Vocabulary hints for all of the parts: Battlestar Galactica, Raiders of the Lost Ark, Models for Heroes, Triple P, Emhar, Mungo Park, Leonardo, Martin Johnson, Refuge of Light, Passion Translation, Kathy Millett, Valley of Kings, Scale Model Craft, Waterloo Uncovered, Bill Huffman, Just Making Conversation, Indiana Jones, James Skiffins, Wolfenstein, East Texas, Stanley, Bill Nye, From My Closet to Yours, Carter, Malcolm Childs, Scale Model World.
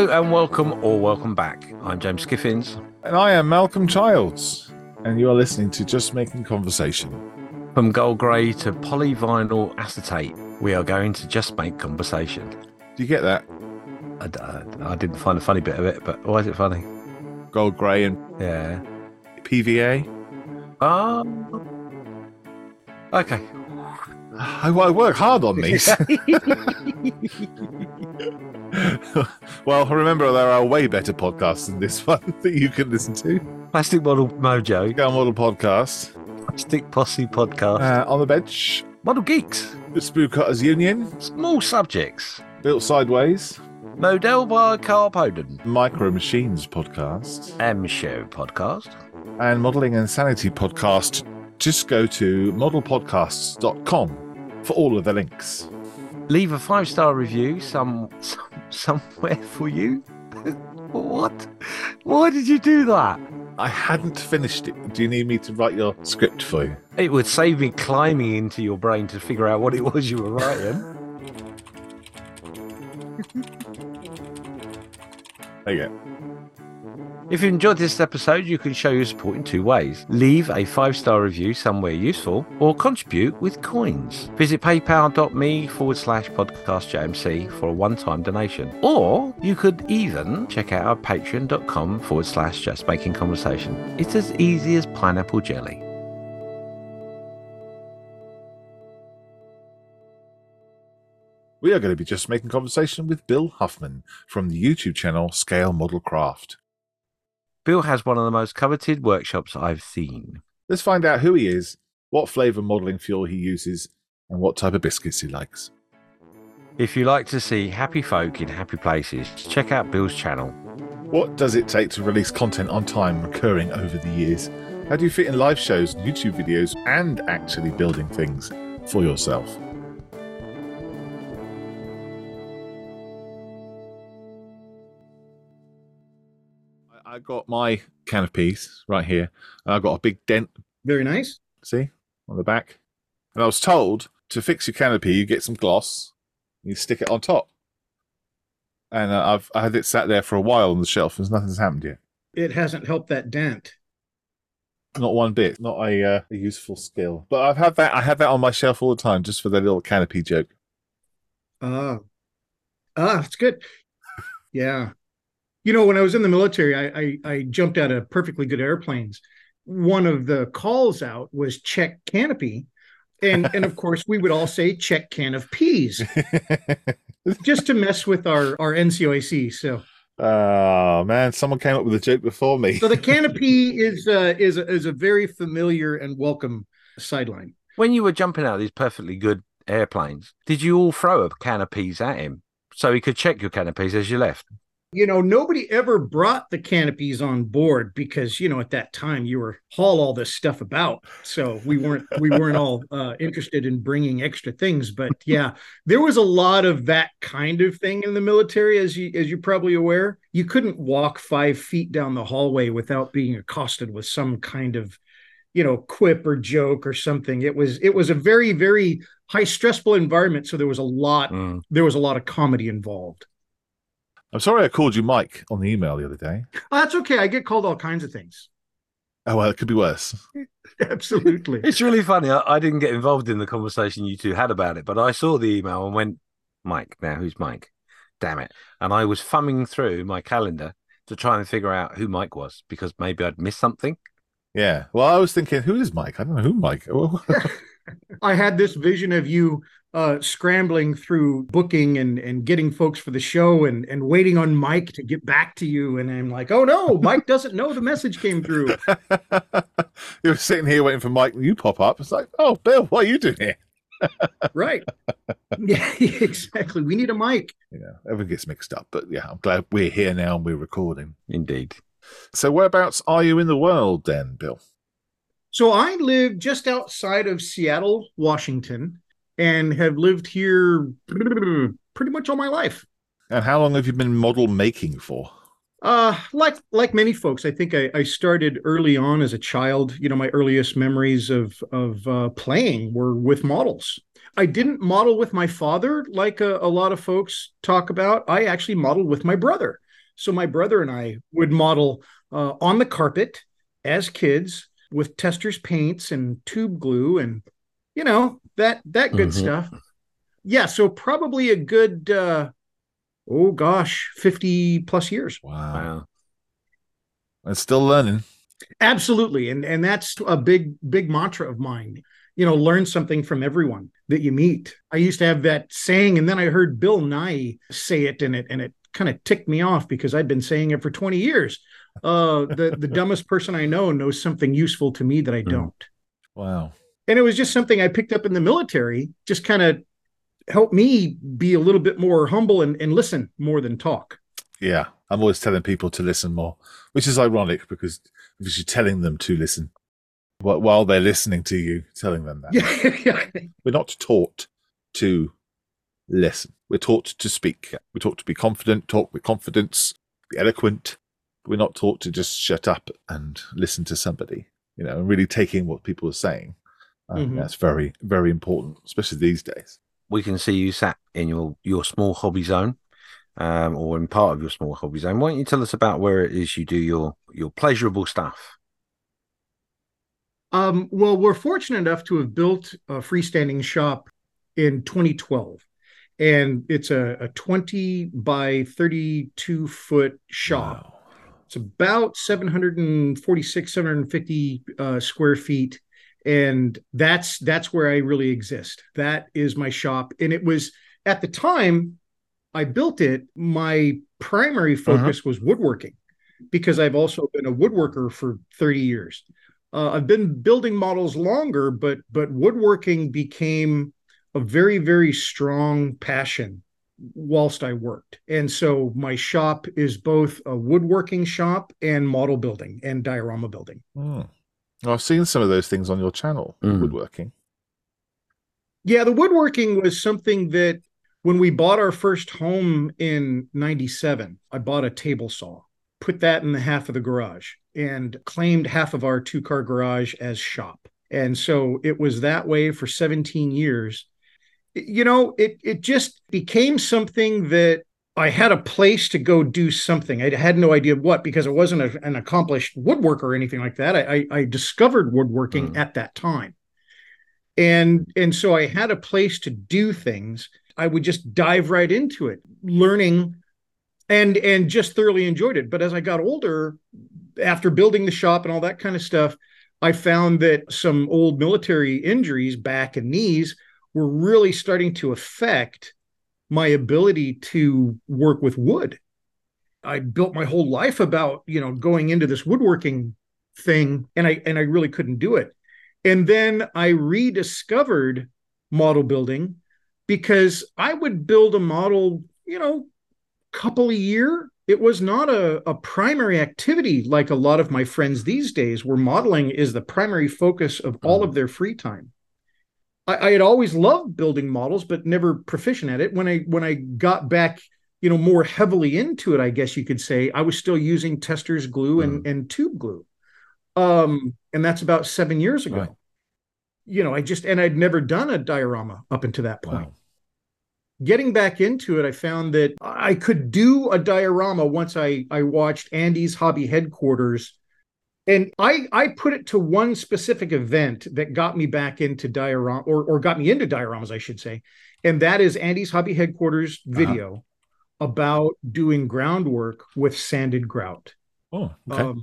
Hello and welcome, or welcome back. I'm James Skiffins. And I am Malcolm Childs. And you are listening to Just Making Conversation. From gold grey to polyvinyl acetate, we are going to just make conversation. Do you get that? I didn't find the funny bit of it, but why is it funny? Gold grey and yeah, PVA. Oh, okay. I work hard on these. Well, remember, there are way better podcasts than this one that you can listen to. Plastic Model Mojo. Scale Model Podcast. Plastic Posse Podcast. On the Bench. Model Geeks. The Spookcutters Union. Small Subjects. Built Sideways. Model by Carl Poden. Micro Machines Podcast. M Show Podcast. And Modelling and Sanity Podcast. Just go to modelpodcasts.com for all of the links. Leave a 5-star review somewhere for you. What? Why did you do that? I hadn't finished it. Do you need me to write your script for you? It would save me climbing into your brain to figure out what it was you were writing. There you go. If you enjoyed this episode, you can show your support in two ways. Leave a 5-star review somewhere useful or contribute with coins. Visit paypal.me/podcastjmc for a one-time donation. Or you could even check out our patreon.com/justmakingconversation. It's as easy as pineapple jelly. We are going to be just making conversation with Bill Huffman from the YouTube channel Scale Model Craft. Bill has one of the most coveted workshops I've seen. Let's find out who he is, what flavour modelling fuel he uses, and what type of biscuits he likes. If you like to see happy folk in happy places, check out Bill's channel. What does it take to release content on time recurring over the years? How do you fit in live shows, YouTube videos, and actually building things for yourself? I got my can of peas right here. I've got a big dent. Very nice. See? On the back. And I was told to fix your can of pea, you get some gloss, and you stick it on top. And I had it sat there for a while on the shelf, and nothing's happened yet. It hasn't helped that dent. Not one bit. Not a useful skill. But I have that on my shelf all the time, just for the little can of pea joke. It's good. Yeah. You know, when I was in the military, I jumped out of perfectly good airplanes. One of the calls out was check canopy. And of course, we would all say check can of peas just to mess with our NCOIC. So, oh, man, someone came up with a joke before me. So the canopy is a very familiar and welcome sideline. When you were jumping out of these perfectly good airplanes, did you all throw a can of peas at him so he could check your can of peas as you left? You know, nobody ever brought the canopies on board because, you know, at that time you were haul all this stuff about. So we weren't all interested in bringing extra things. But yeah, there was a lot of that kind of thing in the military, as you're probably aware. You couldn't walk 5 feet down the hallway without being accosted with some kind of, you know, quip or joke or something. It was a very, very high stressful environment. So there was a lot of comedy involved. I'm sorry I called you Mike on the email the other day. Oh, that's okay. I get called all kinds of things. Oh, well, it could be worse. Absolutely. It's really funny. I didn't get involved in the conversation you two had about it, but I saw the email and went, Mike, now who's Mike? Damn it. And I was thumbing through my calendar to try and figure out who Mike was, because maybe I'd missed something. Yeah. Well, I was thinking, who is Mike? I don't know who Mike is. I had this vision of you scrambling through booking and getting folks for the show and waiting on Mike to get back to you. And I'm like, oh, no, Mike doesn't know the message came through. You were sitting here waiting for Mike and you pop up. It's like, oh, Bill, what are you doing here? Right. Yeah, exactly. We need a Mike. Yeah, everyone gets mixed up. But yeah, I'm glad we're here now and we're recording. Indeed. So whereabouts are you in the world then, Bill? So I live just outside of Seattle, Washington, and have lived here pretty much all my life. And how long have you been model making for? Like many folks, I think I started early on as a child. You know, my earliest memories of playing were with models. I didn't model with my father like a lot of folks talk about. I actually modeled with my brother. So my brother and I would model on the carpet as kids with tester's paints and tube glue and, you know, that good stuff. Yeah. So probably a good, 50 plus years. Wow. I'm still learning. Absolutely. And that's a big, big mantra of mine. You know, learn something from everyone that you meet. I used to have that saying, and then I heard Bill Nye say it, and it kind of ticked me off because I'd been saying it for 20 years. The dumbest person I know knows something useful to me that I don't. Wow. And it was just something I picked up in the military, just kind of helped me be a little bit more humble and listen more than talk. Yeah. I'm always telling people to listen more, which is ironic because you're telling them to listen while they're listening to you, telling them that. Yeah. We're not taught to listen. We're taught to speak. We're taught to be confident, talk with confidence, be eloquent. We're not taught to just shut up and listen to somebody, you know, and really taking what people are saying. That's very, very important, especially these days. We can see you sat in your small hobby zone, or in part of your small hobby zone. Why don't you tell us about where it is you do your pleasurable stuff? Well, we're fortunate enough to have built a freestanding shop in 2012. And it's a 20 by 32 foot shop. Wow. It's about 746, 750 square feet. And that's where I really exist. That is my shop. And it was, at the time I built it, my primary focus was woodworking, because I've also been a woodworker for 30 years. I've been building models longer, but woodworking became a very, very strong passion whilst I worked. And so my shop is both a woodworking shop and model building and diorama building. Oh. I've seen some of those things on your channel, woodworking. Yeah, the woodworking was something that when we bought our first home in 97, I bought a table saw, put that in the half of the garage, and claimed half of our two-car garage as shop. And so it was that way for 17 years. You know, it just became something that I had a place to go do something. I had no idea what, because I wasn't an accomplished woodworker or anything like that. I discovered woodworking at that time. And so I had a place to do things. I would just dive right into it, learning, and just thoroughly enjoyed it. But as I got older, after building the shop and all that kind of stuff, I found that some old military injuries, back and knees, were really starting to affect my ability to work with wood. I built my whole life about, you know, going into this woodworking thing, and I really couldn't do it. And then I rediscovered model building, because I would build a model, you know, couple a year. It was not a primary activity like a lot of my friends these days, where modeling is the primary focus of all of their free time. I had always loved building models, but never proficient at it. When I got back, you know, more heavily into it, I guess you could say, I was still using tester's glue and tube glue. And that's about 7 years ago. Right. You know, I'd never done a diorama up until that point. Wow. Getting back into it, I found that I could do a diorama once I watched Andy's Hobby Headquarters. And I put it to one specific event that got me back into diorama, or got me into dioramas, I should say. And that is Andy's Hobby Headquarters video about doing groundwork with sanded grout. Oh, okay.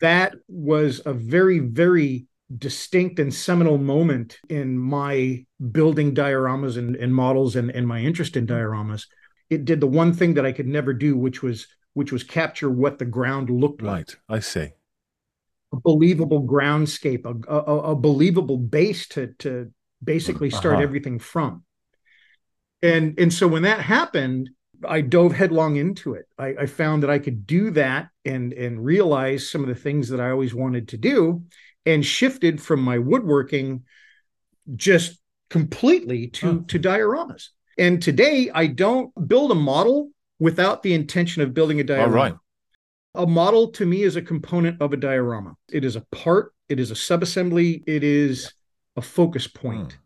That was a very, very distinct and seminal moment in my building dioramas and models and my interest in dioramas. It did the one thing that I could never do, which was capture what the ground looked like. Right, I see. A believable groundscape, a believable base to basically start everything from. And so when that happened, I dove headlong into it. I found that I could do that and realize some of the things that I always wanted to do, and shifted from my woodworking just completely to dioramas. And today I don't build a model without the intention of building a diorama. All right. A model to me is a component of a diorama. It is a part, it is a subassembly, it is a focus point.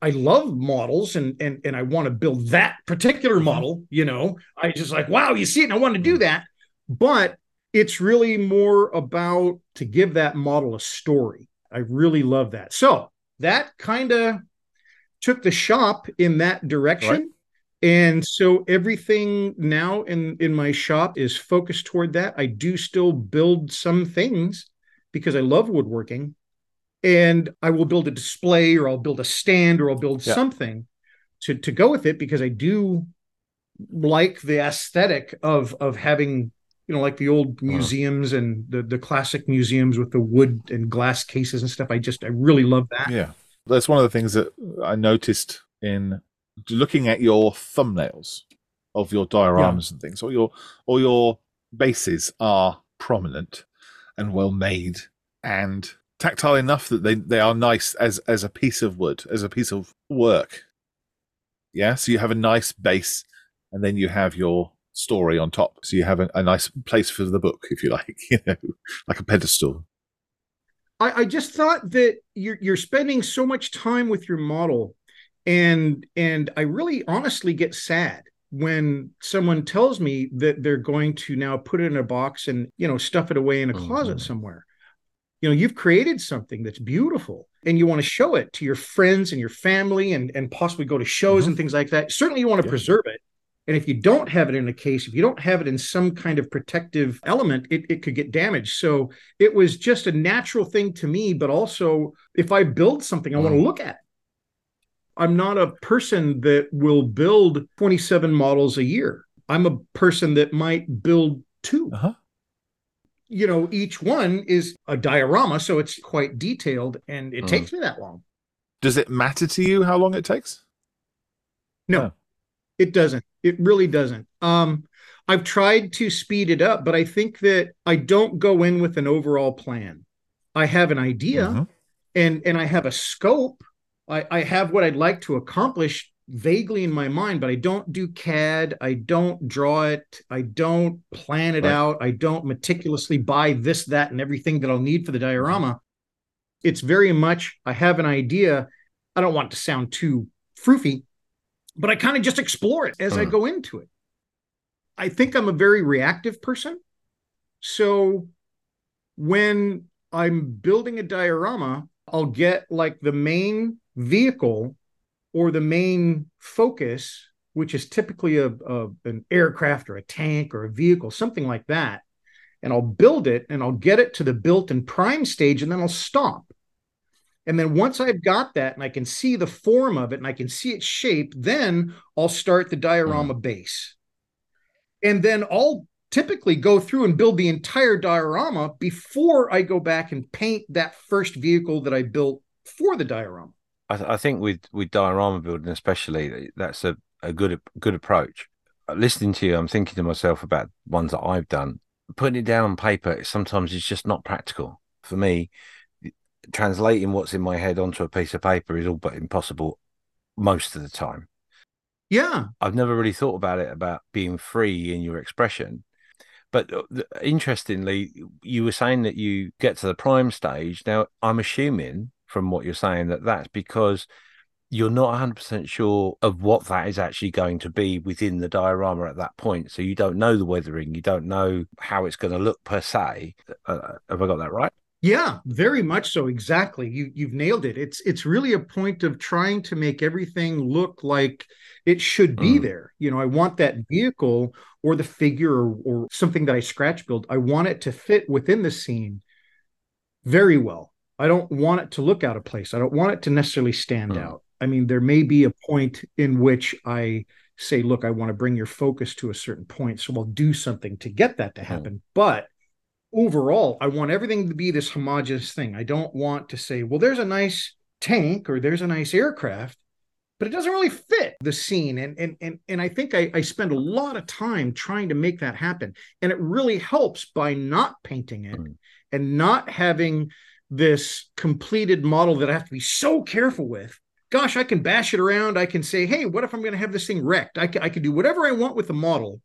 I love models and I want to build that particular model, you know. I just like, wow, you see it and I want to do that. But it's really more about to give that model a story. I really love that. So that kind of took the shop in that direction. Right. And so everything now in my shop is focused toward that. I do still build some things because I love woodworking. And I will build a display or I'll build a stand or I'll build something to go with it, because I do like the aesthetic of having, you know, like the old museums and the classic museums with the wood and glass cases and stuff. I really love that. Yeah. That's one of the things that I noticed in looking at your thumbnails of your dioramas and things. All your bases are prominent and well made and tactile enough that they are nice as a piece of wood, as a piece of work. Yeah, so you have a nice base and then you have your story on top. So you have a nice place for the book, if you like, you know, like a pedestal. I just thought that you're spending so much time with your model, and I really honestly get sad when someone tells me that they're going to now put it in a box and, you know, stuff it away in a closet somewhere. You know, you've created something that's beautiful and you want to show it to your friends and your family and possibly go to shows and things like that. Certainly you want to preserve it. And if you don't have it in a case, if you don't have it in some kind of protective element, it could get damaged. So it was just a natural thing to me. But also, if I build something, I want to look at it. I'm not a person that will build 27 models a year. I'm a person that might build 2. You know, each one is a diorama, so it's quite detailed, and it takes me that long. Does it matter to you how long it takes? No, it doesn't. It really doesn't. I've tried to speed it up, but I think that I don't go in with an overall plan. I have an idea, and I have a scope. I have what I'd like to accomplish vaguely in my mind, but I don't do CAD. I don't draw it. I don't plan it out. I don't meticulously buy this, that, and everything that I'll need for the diorama. It's very much, I have an idea. I don't want it to sound too froofy, but I kind of just explore it as I go into it. I think I'm a very reactive person. So when I'm building a diorama, I'll get like the main vehicle or the main focus, which is typically an aircraft or a tank or a vehicle, something like that. And I'll build it and I'll get it to the built and prime stage, and then I'll stop. And then once I've got that and I can see the form of it and I can see its shape, then I'll start the diorama base. And then I'll typically go through and build the entire diorama before I go back and paint that first vehicle that I built for the diorama. I think with diorama building especially, that's a good approach. Listening to you, I'm thinking to myself about ones that I've done. Putting it down on paper, sometimes it's just not practical. For me, translating what's in my head onto a piece of paper is all but impossible most of the time. Yeah. I've never really thought about it, about being free in your expression. But interestingly, you were saying that you get to the prime stage. Now, I'm assuming from what you're saying that that's because you're not 100% sure of what that is actually going to be within the diorama at that point. So you don't know the weathering, you don't know how it's going to look per se. Have I got that right? Yeah, very much so. Exactly. You've nailed it. It's really a point of trying to make everything look like it should be there. You know, I want that vehicle or the figure or something that I scratch build. I want it to fit within the scene very well. I don't want it to look out of place. I don't want it to necessarily stand out. I mean, there may be a point in which I say, look, I want to bring your focus to a certain point. So I'll do something to get that to happen. But overall, I want everything to be this homogeneous thing. I don't want to say, well, there's a nice tank or there's a nice aircraft, but it doesn't really fit the scene. And I think I spend a lot of time trying to make that happen. And it really helps by not painting it and not having this completed model that I have to be so careful with. Gosh, I can bash it around. I can say, hey, what if I'm going to have this thing wrecked? I can do whatever I want with the model.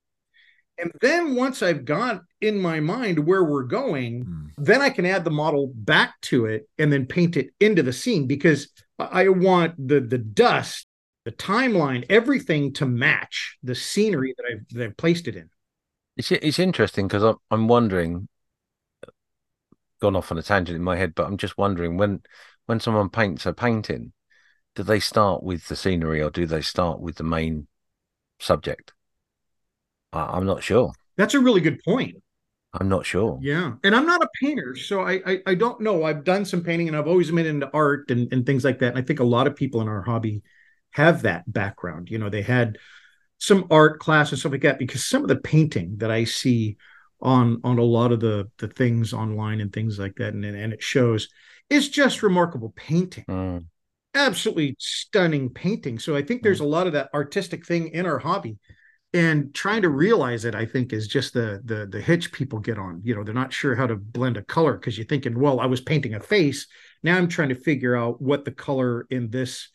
And then once I've got in my mind where we're going, Then I can add the model back to it and then paint it into the scene, because I want the dust, the timeline, everything to match the scenery that I've placed it in. It's interesting because I'm wondering, gone off on a tangent in my head, but I'm just wondering when someone paints a painting, do they start with the scenery or do they start with the main subject? I'm not sure. That's a really good point. I'm not sure. Yeah. And I'm not a painter, so I don't know. I've done some painting and I've always been into art and things like that. And I think a lot of people in our hobby have that background. You know, they had some art class and stuff like that, because some of the painting that I see on a lot of the things online and things like that, and it shows, it's just remarkable painting. Absolutely stunning painting. So I think there's a lot of that artistic thing in our hobby. And trying to realize it, I think, is just the hitch people get on. You know, they're not sure how to blend a color because you're thinking, well, I was painting a face. Now I'm trying to figure out what the color in this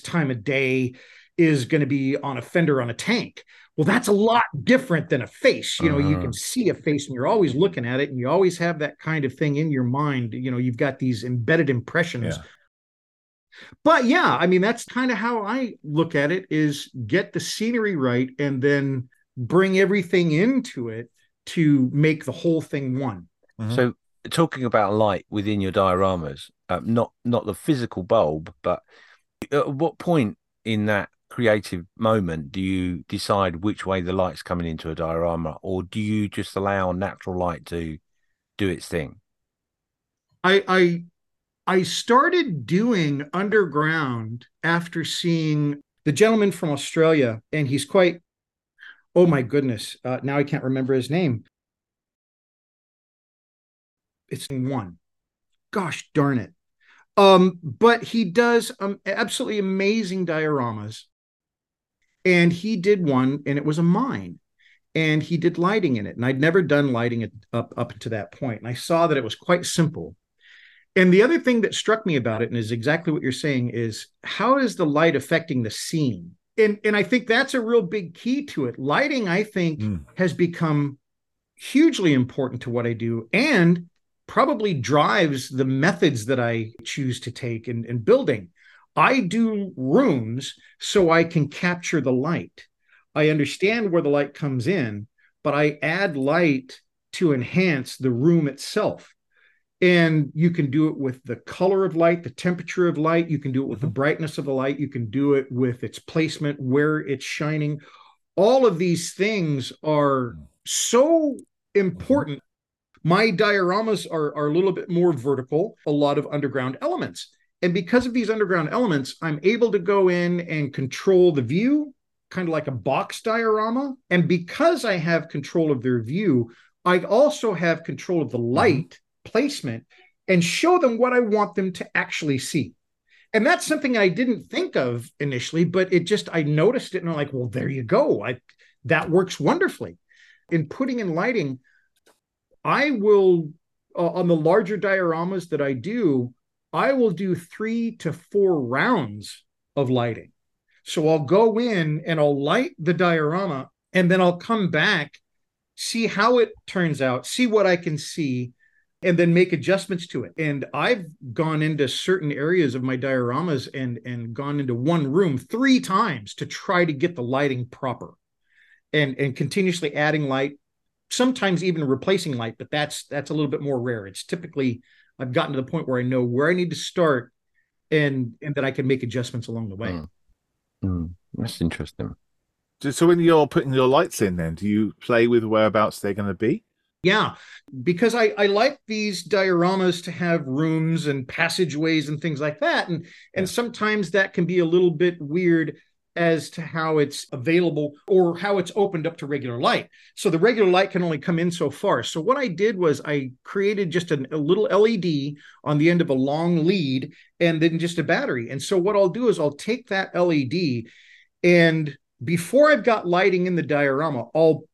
time of day is going to be on a fender on a tank. Well, that's a lot different than a face. You know, you can see a face and you're always looking at it and you always have that kind of thing in your mind. You know, you've got these embedded impressions. Yeah. But yeah, I mean, that's kind of how I look at it, is get the scenery right and then bring everything into it to make the whole thing one. So talking about light within your dioramas, not the physical bulb, but at what point in that creative moment do you decide which way the light's coming into a diorama, or do you just allow natural light to do its thing? I started doing underground after seeing the gentleman from Australia, and he's quite, oh my goodness, now I can't remember his name. It's one. Gosh darn it. But he does absolutely amazing dioramas. And he did one, and it was a mine. And he did lighting in it. And I'd never done lighting up to that point. And I saw that it was quite simple. And the other thing that struck me about it, and is exactly what you're saying, is how is the light affecting the scene? And I think that's a real big key to it. Lighting, I think, has become hugely important to what I do, and probably drives the methods that I choose to take in building. I do rooms so I can capture the light. I understand where the light comes in, but I add light to enhance the room itself. And you can do it with the color of light, the temperature of light. You can do it with the brightness of the light. You can do it with its placement, where it's shining. All of these things are so important. My dioramas are a little bit more vertical, a lot of underground elements. And because of these underground elements, I'm able to go in and control the view, kind of like a box diorama. And because I have control of their view, I also have control of the light placement, and show them what I want them to actually see. And that's something I didn't think of initially, but I noticed it and I'm like, well, there you go. That works wonderfully. In putting in lighting, I will, on the larger dioramas that I will do 3 to 4 rounds of lighting. So I'll go in and I'll light the diorama, and then I'll come back, see how it turns out, see what I can see, and then make adjustments to it. And I've gone into certain areas of my dioramas and gone into one room 3 times to try to get the lighting proper, and continuously adding light, sometimes even replacing light, but that's a little bit more rare. It's typically, I've gotten to the point where I know where I need to start and that I can make adjustments along the way. That's interesting. So when you're putting your lights in then, do you play with whereabouts they're going to be? Yeah, because I like these dioramas to have rooms and passageways and things like that. And sometimes that can be a little bit weird as to how it's available or how it's opened up to regular light. So the regular light can only come in so far. So what I did was I created just a little LED on the end of a long lead and then just a battery. And so what I'll do is I'll take that LED, and before I've got lighting in the diorama, I'll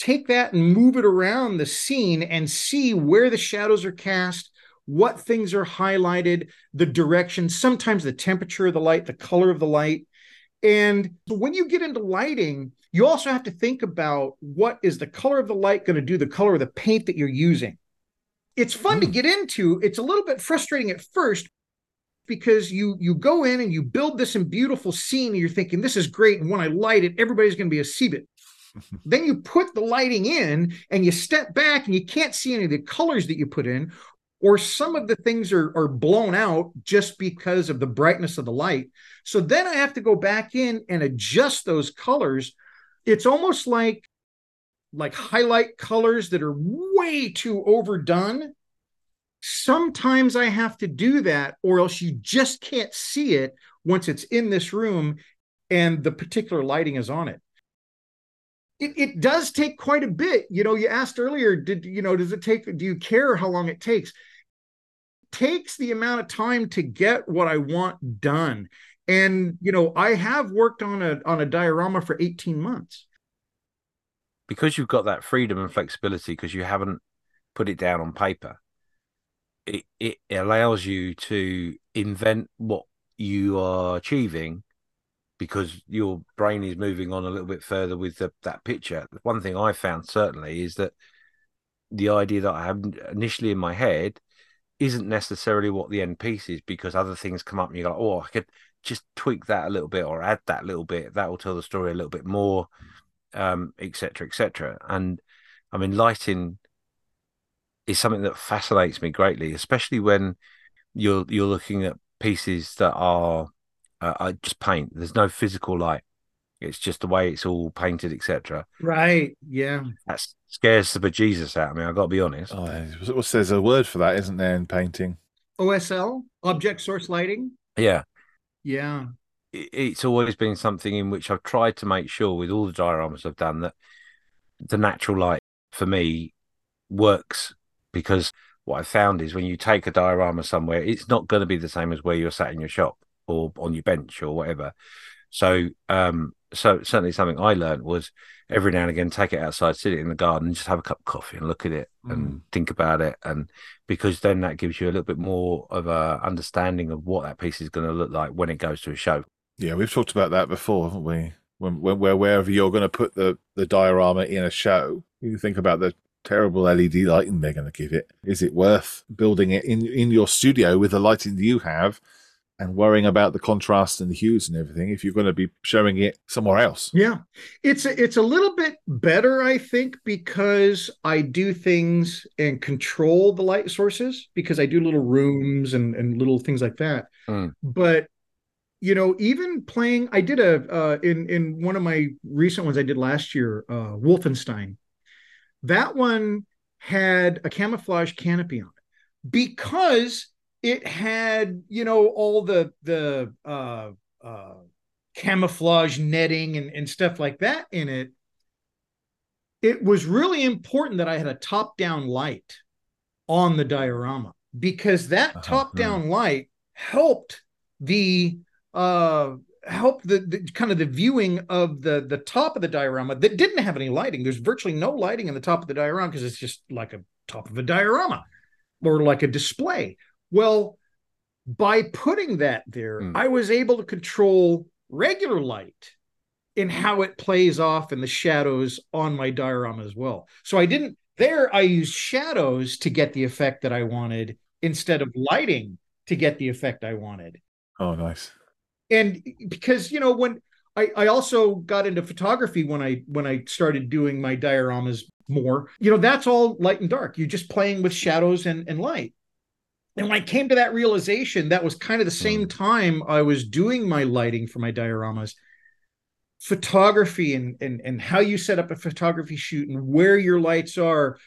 take that and move it around the scene and see where the shadows are cast, what things are highlighted, the direction, sometimes the temperature of the light, the color of the light. And when you get into lighting, you also have to think about what is the color of the light going to do, the color of the paint that you're using. It's fun to get into. It's a little bit frustrating at first because you go in and you build this beautiful scene and you're thinking, this is great. And when I light it, everybody's going to be a Seabit. Then you put the lighting in and you step back and you can't see any of the colors that you put in, or some of the things are blown out just because of the brightness of the light. So then I have to go back in and adjust those colors. It's almost like highlight colors that are way too overdone. Sometimes I have to do that, or else you just can't see it once it's in this room and the particular lighting is on it. It does take quite a bit. You know, you asked earlier, do you care how long it takes? It takes the amount of time to get what I want done. And, you know, I have worked on a diorama for 18 months. Because you've got that freedom and flexibility, because you haven't put it down on paper, it allows you to invent what you are achieving, because your brain is moving on a little bit further with that picture. One thing I found certainly is that the idea that I have initially in my head isn't necessarily what the end piece is, because other things come up and you go, oh, I could just tweak that a little bit or add that little bit. That will tell the story a little bit more, et cetera, et cetera. And I mean, lighting is something that fascinates me greatly, especially when you're looking at pieces that are, I just paint. There's no physical light. It's just the way it's all painted, etc. Right. Yeah. That scares the bejesus out of me, I've got to be honest. Oh, there's a word for that, isn't there, in painting? OSL, object source lighting. Yeah. Yeah. It's always been something in which I've tried to make sure with all the dioramas I've done that the natural light for me works, because what I found is when you take a diorama somewhere, it's not going to be the same as where you're sat in your shop or on your bench or whatever. So certainly something I learned was every now and again, take it outside, sit it in the garden, just have a cup of coffee and look at it and think about it. And because then that gives you a little bit more of a understanding of what that piece is going to look like when it goes to a show. Yeah, we've talked about that before, haven't we? When wherever you're going to put the diorama in a show, you think about the terrible LED lighting they're going to give it. Is it worth building it in your studio with the lighting that you have, and worrying about the contrast and the hues and everything if you're going to be showing it somewhere else? Yeah, it's a little bit better, I think, because I do things and control the light sources, because I do little rooms and little things like that. But, you know, even playing, I did in one of my recent ones I did last year, Wolfenstein. That one had a camouflage canopy on it because it had, you know, all the camouflage netting and stuff like that in it. It was really important that I had a top-down light on the diorama, because that top-down light helped the kind of the viewing of the top of the diorama that didn't have any lighting. There's virtually no lighting in the top of the diorama because it's just like a top of a diorama or like a display. Well, by putting that there, I was able to control regular light and how it plays off in the shadows on my diorama as well. So I used shadows to get the effect that I wanted instead of lighting to get the effect I wanted. Oh, nice. And because, you know, when I also got into photography when I started doing my dioramas more, you know, that's all light and dark. You're just playing with shadows and light. And when I came to that realization, that was kind of the same time I was doing my lighting for my dioramas. Photography and how you set up a photography shoot and where your lights are,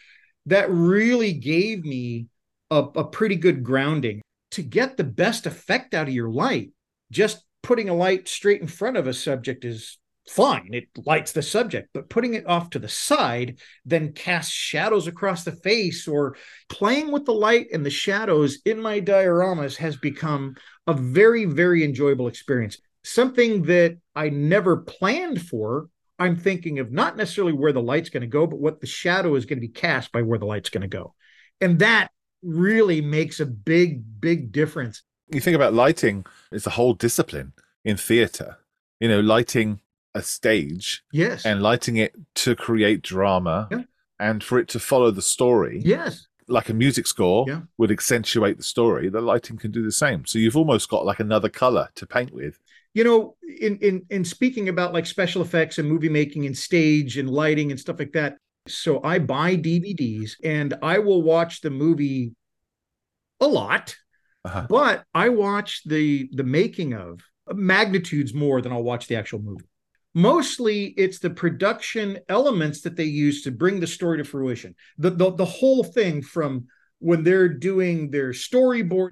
that really gave me a pretty good grounding to get the best effect out of your light. Just putting a light straight in front of a subject is fine. It lights the subject, but putting it off to the side then casts shadows across the face, or playing with the light and the shadows in my dioramas has become a very, very enjoyable experience. Something that I never planned for. I'm thinking of not necessarily where the light's going to go, but what the shadow is going to be cast by where the light's going to go. And that really makes a big, big difference. You think about lighting, it's a whole discipline in theatre. You know, lighting a stage, yes, and lighting it to create drama, yeah, and for it to follow the story, yes, like a music score would accentuate the story, the lighting can do the same. So you've almost got like another color to paint with. You know, in speaking about like special effects and movie making and stage and lighting and stuff like that, so I buy DVDs and I will watch the movie a lot, but I watch the making of magnitudes more than I'll watch the actual movie. Mostly it's the production elements that they use to bring the story to fruition. The whole thing, from when they're doing their storyboard,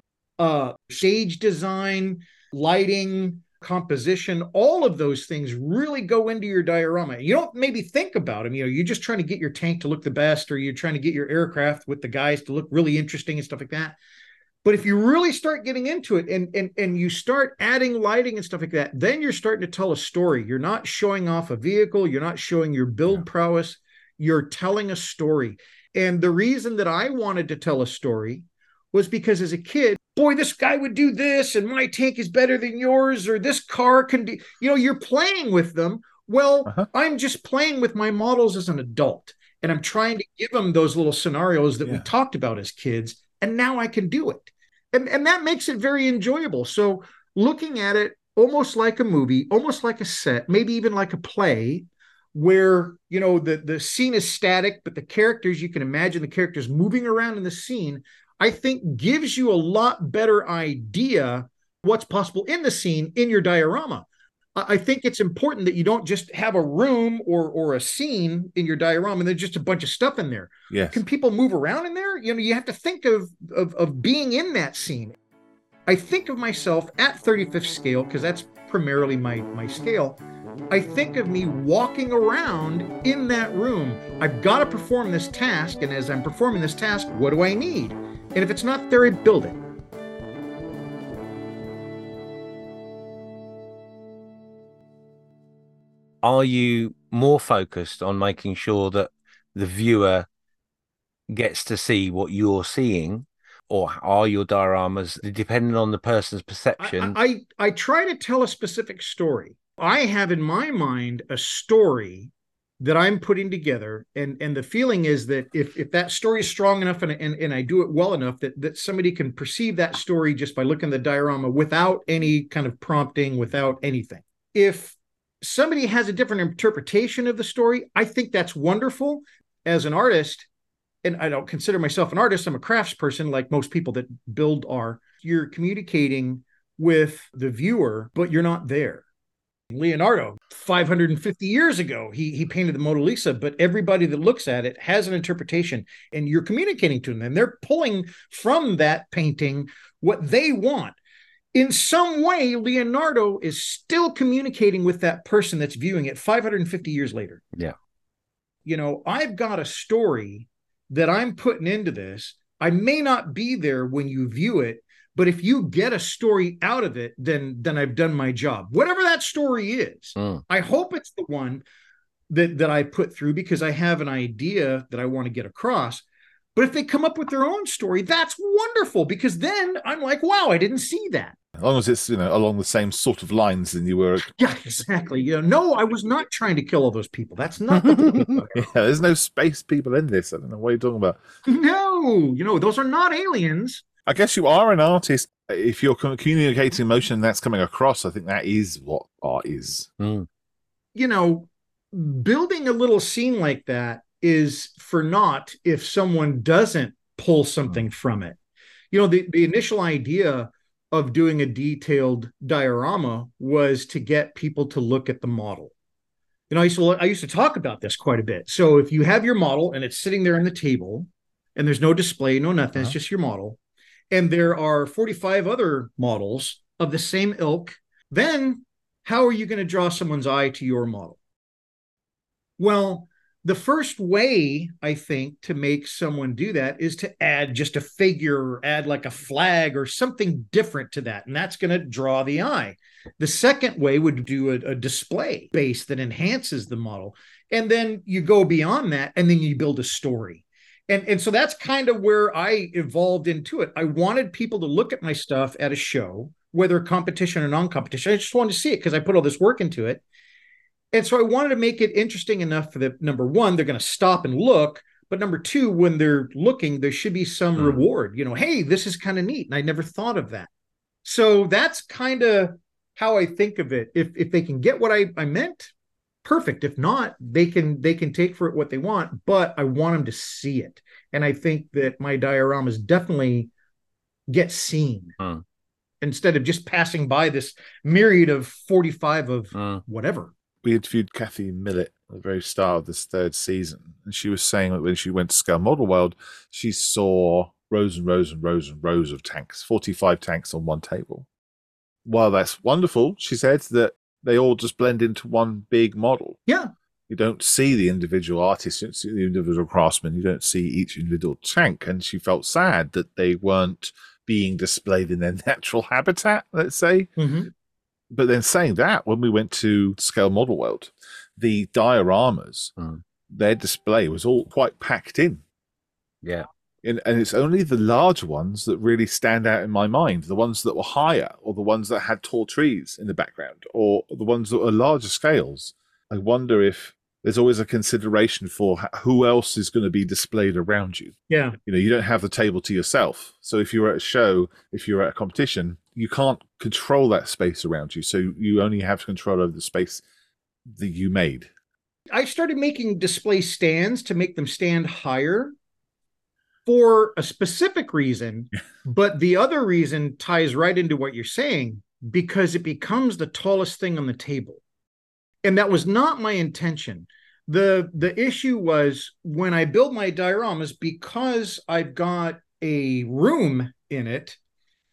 stage design, lighting, composition, all of those things really go into your diorama. You don't maybe think about them. You know, you're just trying to get your tank to look the best, or you're trying to get your aircraft with the guys to look really interesting and stuff like that. But if you really start getting into it and you start adding lighting and stuff like that, then you're starting to tell a story. You're not showing off a vehicle. You're not showing your build prowess. You're telling a story. And the reason that I wanted to tell a story was because as a kid, boy, this guy would do this, and my tank is better than yours, or this car can do, you know, you're playing with them. Well, I'm just playing with my models as an adult, and I'm trying to give them those little scenarios that we talked about as kids. And now I can do it. And that makes it very enjoyable. So looking at it almost like a movie, almost like a set, maybe even like a play, where, you know, the scene is static, but the characters, you can imagine the characters moving around in the scene, I think gives you a lot better idea what's possible in the scene in your diorama. I think it's important that you don't just have a room or a scene in your diorama and there's just a bunch of stuff in there. Yes. Can people move around in there? You know, you have to think of being in that scene. I think of myself at 35th scale, because that's primarily my scale. I think of me walking around in that room. I've got to perform this task, and as I'm performing this task, what do I need? And if it's not there, I build it. Are you more focused on making sure that the viewer gets to see what you're seeing, or are your dioramas, depending on the person's perception? I try to tell a specific story. I have in my mind a story that I'm putting together. And the feeling is that if that story is strong enough and I do it well enough that somebody can perceive that story just by looking at the diorama without any kind of prompting, without anything. If somebody has a different interpretation of the story, I think that's wonderful. As an artist, and I don't consider myself an artist, I'm a craftsperson like most people that build are, you're communicating with the viewer, but you're not there. Leonardo, 550 years ago, he painted the Mona Lisa, but everybody that looks at it has an interpretation, and you're communicating to them, and they're pulling from that painting what they want. In some way, Leonardo is still communicating with that person that's viewing it 550 years later. Yeah. You know, I've got a story that I'm putting into this. I may not be there when you view it, but if you get a story out of it, then I've done my job. Whatever that story is, I hope it's the one that I put through, because I have an idea that I want to get across. But if they come up with their own story, that's wonderful, because then I'm like, wow, I didn't see that. As long as it's, you know, along the same sort of lines than you were. Yeah, exactly. You know, no, I was not trying to kill all those people. That's not what they're talking about. Yeah, there's no space people in this. I don't know what you're talking about. No, you know, those are not aliens. I guess you are an artist. If you're communicating emotion and that's coming across, I think that is what art is. Mm. You know, building a little scene like that is for naught if someone doesn't pull something from it. You know, the initial idea of doing a detailed diorama was to get people to look at the model. You know, I used to talk about this quite a bit. So if you have your model and it's sitting there on the table and there's no display, no nothing, it's just your model, and there are 45 other models of the same ilk, then how are you going to draw someone's eye to your model? Well, the first way, I think, to make someone do that is to add just a figure or add like a flag or something different to that. And that's going to draw the eye. The second way would do a display base that enhances the model. And then you go beyond that, and then you build a story. And so that's kind of where I evolved into it. I wanted people to look at my stuff at a show, whether competition or non-competition. I just wanted to see it because I put all this work into it. And so I wanted to make it interesting enough for that, number one, they're going to stop and look, But number two, when they're looking, there should be some reward. You know, hey, this is kind of neat, and I never thought of that. So that's kind of how I think of it. If they can get what I meant, perfect. If not, they can take for it what they want, but I want them to see it. And I think that my dioramas definitely get seen instead of just passing by this myriad of 45 of whatever. We interviewed Kathy Millett at the very start of this third season, and she was saying that when she went to Scale Model World, she saw rows and rows and rows and rows of tanks, 45 tanks on one table. While that's wonderful, she said that they all just blend into one big model. Yeah. You don't see the individual artists, you don't see the individual craftsmen, you don't see each individual tank. And she felt sad that they weren't being displayed in their natural habitat, let's say. Mm-hmm. But then saying that, when we went to Scale Model World, the dioramas, their display was all quite packed in. Yeah. And it's only the large ones that really stand out in my mind, the ones that were higher or the ones that had tall trees in the background or the ones that were larger scales. I wonder if there's always a consideration for who else is going to be displayed around you. Yeah. You know, you don't have the table to yourself. So if you're at a show, if you're at a competition, you can't control that space around you. So you only have control over the space that you made. I started making display stands to make them stand higher for a specific reason, but the other reason ties right into what you're saying, because it becomes the tallest thing on the table. And that was not my intention. The issue was when I build my dioramas, because I've got a room in it,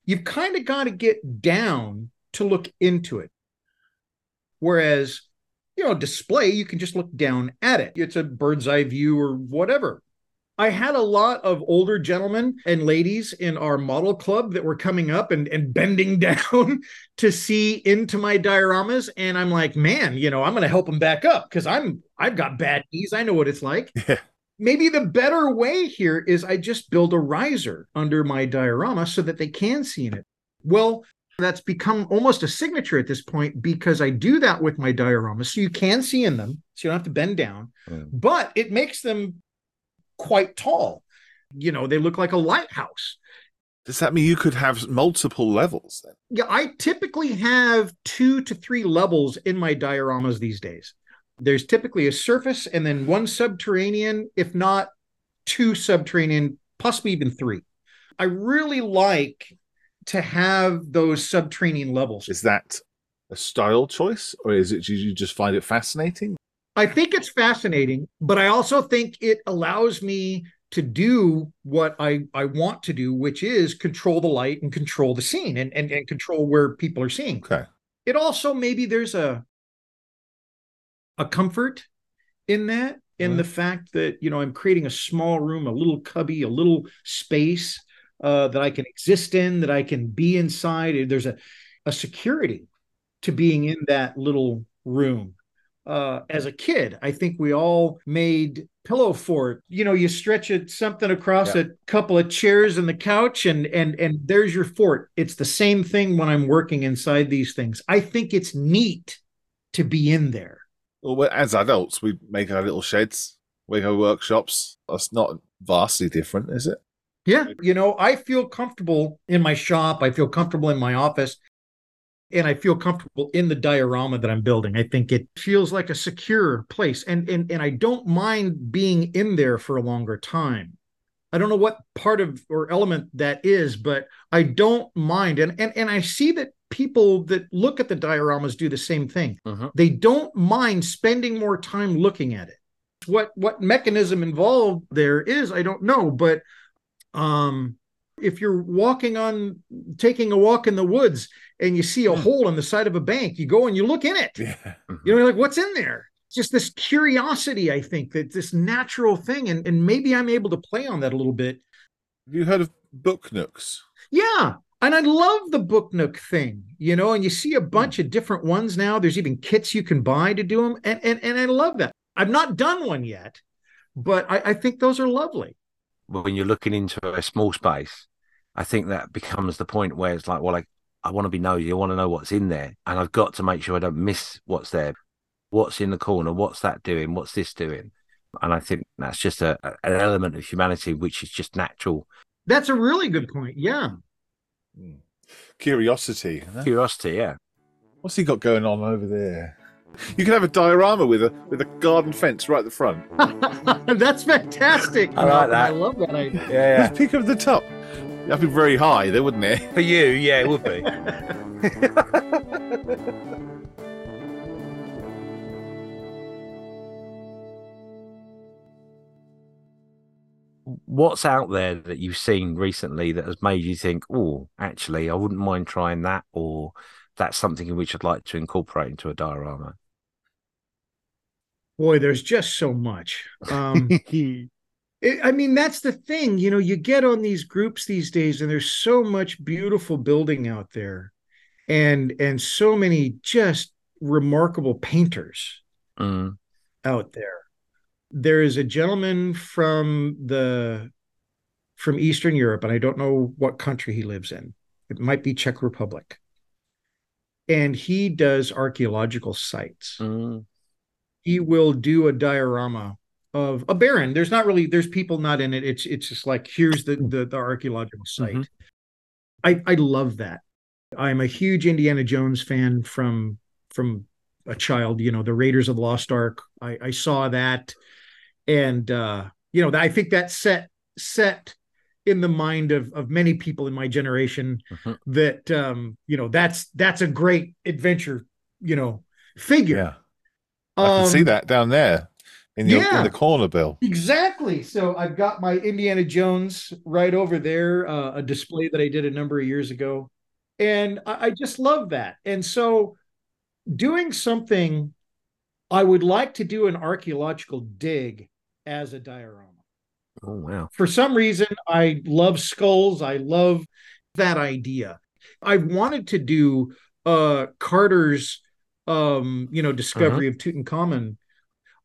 you've kind of got to get down to look into it. Whereas, you know, display, you can just look down at it. It's a bird's eye view or whatever. I had a lot of older gentlemen and ladies in our model club that were coming up and bending down to see into my dioramas. And I'm like, man, you know, I'm going to help them back up because I've got bad knees. I know what it's like. Yeah. Maybe the better way here is I just build a riser under my diorama so that they can see in it. Well, that's become almost a signature at this point because I do that with my dioramas. So you can see in them. So you don't have to bend down, but it makes them quite tall. You know, they look like a lighthouse. Does that mean you could have multiple levels then? Yeah, I typically have 2 to 3 levels in my dioramas these days. There's typically a surface and then one subterranean, if not 2 subterranean, possibly even 3. I really like to have those subterranean levels. Is that a style choice, or is it you just find it fascinating? I think it's fascinating, but I also think it allows me to do what I want to do, which is control the light and control the scene and control where people are seeing. Okay. It also, maybe there's a comfort in that, in the fact that, you know, I'm creating a small room, a little cubby, a little space that I can exist in, that I can be inside. There's a security to being in that little room. As a kid, I think we all made pillow fort. You know, you stretch it something across a couple of chairs and the couch and there's your fort. It's the same thing when I'm working inside these things. I think it's neat to be in there. Well, as adults, we make our little sheds, we go workshops. That's not vastly different, is it? Yeah. You know, I feel comfortable in my shop. I feel comfortable in my office. And I feel comfortable in the diorama that I'm building. I think it feels like a secure place. And I don't mind being in there for a longer time. I don't know what part of or element that is, but I don't mind. And I see that people that look at the dioramas do the same thing. Uh-huh. They don't mind spending more time looking at it. What mechanism involved there is, I don't know. But if you're taking a walk in the woods and you see a hole in the side of a bank, you go and you look in it. Yeah. You know, you're like, what's in there? It's just this curiosity, I think, that this natural thing. And maybe I'm able to play on that a little bit. Have you heard of book nooks? Yeah. And I love the book nook thing, you know, and you see a bunch of different ones now. There's even kits you can buy to do them. And I love that. I've not done one yet, but I think those are lovely. When you're looking into a small space, I think that becomes the point where it's like, well, I want to be nosy. I want to know what's in there. And I've got to make sure I don't miss what's there. What's in the corner? What's that doing? What's this doing? And I think that's just an element of humanity which is just natural. That's a really good point. Yeah. Curiosity. Huh? Curiosity, yeah. What's he got going on over there? You can have a diorama with a garden fence right at the front. That's fantastic. I like that. I love that idea. Yeah, yeah. Peek over the top. That'd be very high there, wouldn't it? For you, yeah, it would be. What's out there that you've seen recently that has made you think, oh, actually, I wouldn't mind trying that, or that's something in which I'd like to incorporate into a diorama? Boy, there's just so much. I mean, that's the thing, you know, you get on these groups these days and there's so much beautiful building out there and so many just remarkable painters out there. There is a gentleman from Eastern Europe, and I don't know what country he lives in. It might be Czech Republic. And he does archaeological sites. He will do a diorama of a barren. There's people not in it. It's just like, here's the archaeological site. Mm-hmm. I love that. I'm a huge Indiana Jones fan from a child, you know, the Raiders of the Lost Ark. I saw that. And, you know, I think that set in the mind of many people in my generation that, you know, that's a great adventure, you know, figure. Yeah. I can see that down there in the corner, Bill. Exactly. So I've got my Indiana Jones right over there, a display that I did a number of years ago. And I just love that. And so doing something, I would like to do an archaeological dig as a diorama. Oh, wow. For some reason, I love skulls. I love that idea. I wanted to do Carter's, you know, discovery of Tutankhamun.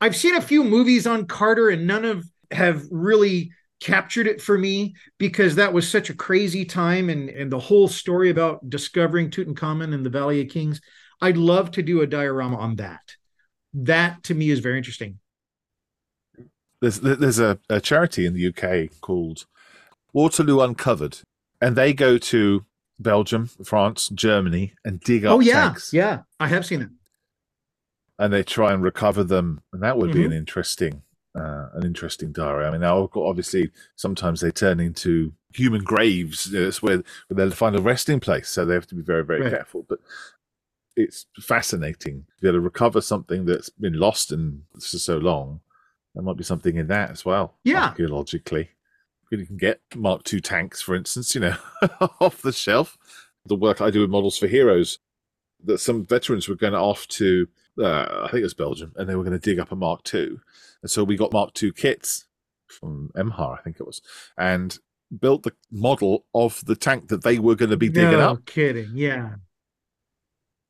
I've seen a few movies on Carter and none of have really captured it for me, because that was such a crazy time. And the whole story about discovering Tutankhamun and the Valley of Kings, I'd love to do a diorama on that. That, to me, is very interesting. There's a charity in the UK called Waterloo Uncovered, and they go to Belgium, France, Germany, and dig up tanks. Yeah, I have seen it. And they try and recover them, and that would be an interesting diary. I mean, now, obviously, sometimes they turn into human graves. That's where they'll find a resting place, so they have to be very, very careful. But it's fascinating to be able to recover something that's been lost in so long. There might be something in that as well. Yeah. Archaeologically, you can get Mark II tanks, for instance, you know, off the shelf. The work I do with Models for Heroes, that some veterans were going off to, I think it was Belgium, and they were going to dig up a Mark II. And so we got Mark II kits from Emhar, I think it was, and built the model of the tank that they were going to be digging up. No kidding. Yeah.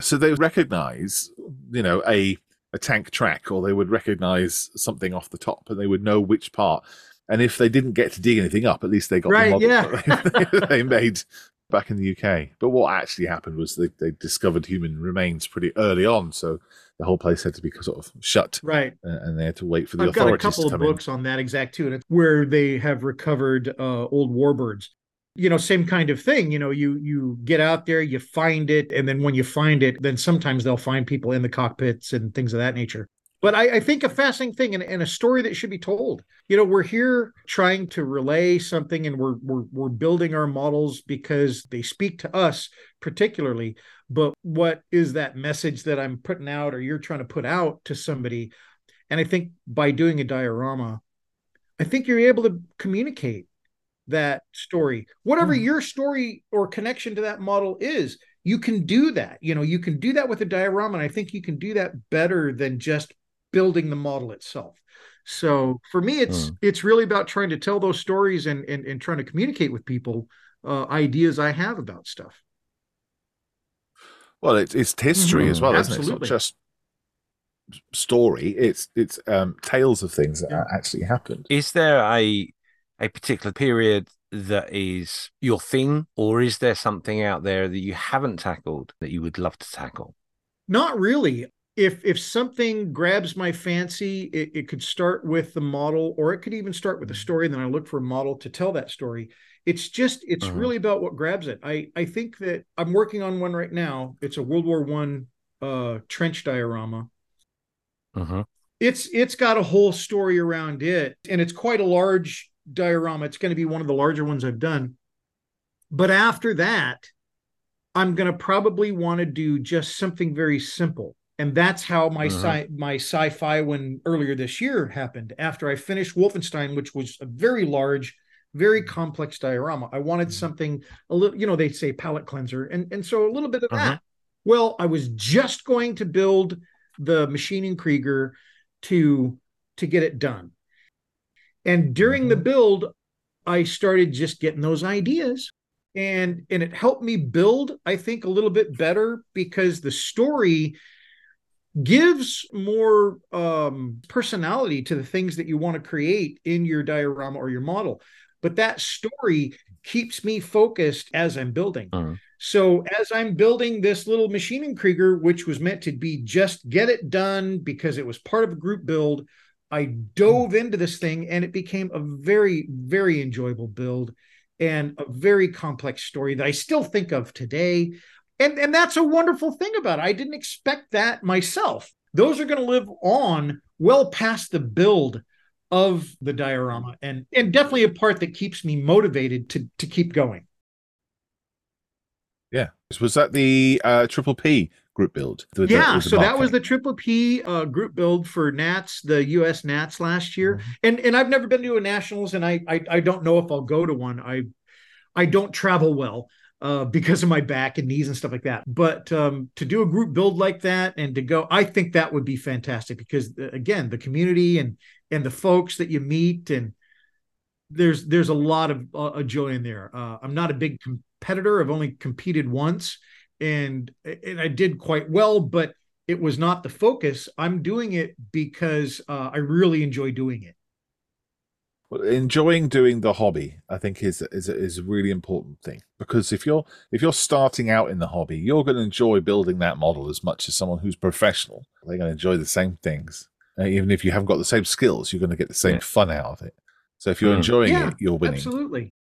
So they recognize, you know, a tank track, or they would recognize something off the top, and they would know which part. And if they didn't get to dig anything up, at least they got the model that they made back in the UK. But what actually happened was they discovered human remains pretty early on, so the whole place had to be sort of shut. Right. And they had to wait for the authorities to come in. I've got a couple of books on that exact too, where they have recovered old warbirds. You know, same kind of thing. You know, you get out there, you find it, and then when you find it, then sometimes they'll find people in the cockpits and things of that nature. But I think a fascinating thing and a story that should be told. You know, we're here trying to relay something, and we're building our models because they speak to us particularly. But what is that message that I'm putting out, or you're trying to put out to somebody? And I think by doing a diorama, I think you're able to communicate that story, whatever your story or connection to that model is. You can do that, you know, you can do that with a diorama, and I think you can do that better than just building the model itself. So for me, it's really about trying to tell those stories and trying to communicate with people ideas I have about stuff. Well, it's history as well, absolutely. Isn't it? It's not just story, it's tales of things that actually happened. Is there a particular period that is your thing, or is there something out there that you haven't tackled that you would love to tackle? Not really. if something grabs my fancy, it could start with the model, or it could even start with a story. And then I look for a model to tell that story. It's really about what grabs it. I think that I'm working on one right now. It's a World War I trench diorama. Uh-huh. It's got a whole story around it, and it's quite a large diorama. It's going to be one of the larger ones I've done. But after that, I'm going to probably want to do just something very simple. And that's how my sci-fi one earlier this year happened. After I finished Wolfenstein, which was a very large, very complex diorama, I wanted something a little, they say palette cleanser. And so a little bit of that. Well, I was just going to build the machine and Krieger to get it done. And during the build, I started just getting those ideas. And it helped me build, I think, a little bit better, because the story gives more personality to the things that you want to create in your diorama or your model. But that story keeps me focused as I'm building. So as I'm building this little machine and Krieger, which was meant to be just get it done because it was part of a group build, I dove into this thing, and it became a very, very enjoyable build and a very complex story that I still think of today. And that's a wonderful thing about it. I didn't expect that myself. Those are going to live on well past the build of the diorama, and definitely a part that keeps me motivated to keep going. Yeah. Was that the Triple P group build? That was the Triple P group build for Nats, the U.S. Nats last year. And I've never been to a Nationals, and I don't know if I'll go to one. I don't travel well. Because of my back and knees and stuff like that. But to do a group build like that and to go, I think that would be fantastic, because again, the community and the folks that you meet, and there's a lot of joy in there. I'm not a big competitor. I've only competed once, and I did quite well, but it was not the focus. I'm doing it because I really enjoy doing it. Enjoying doing the hobby, I think, is a really important thing, because if you're starting out in the hobby, you're going to enjoy building that model as much as someone who's professional. They're going to enjoy the same things, even if you haven't got the same skills. You're going to get the same fun out of it. So if you're enjoying it, you're winning. Absolutely.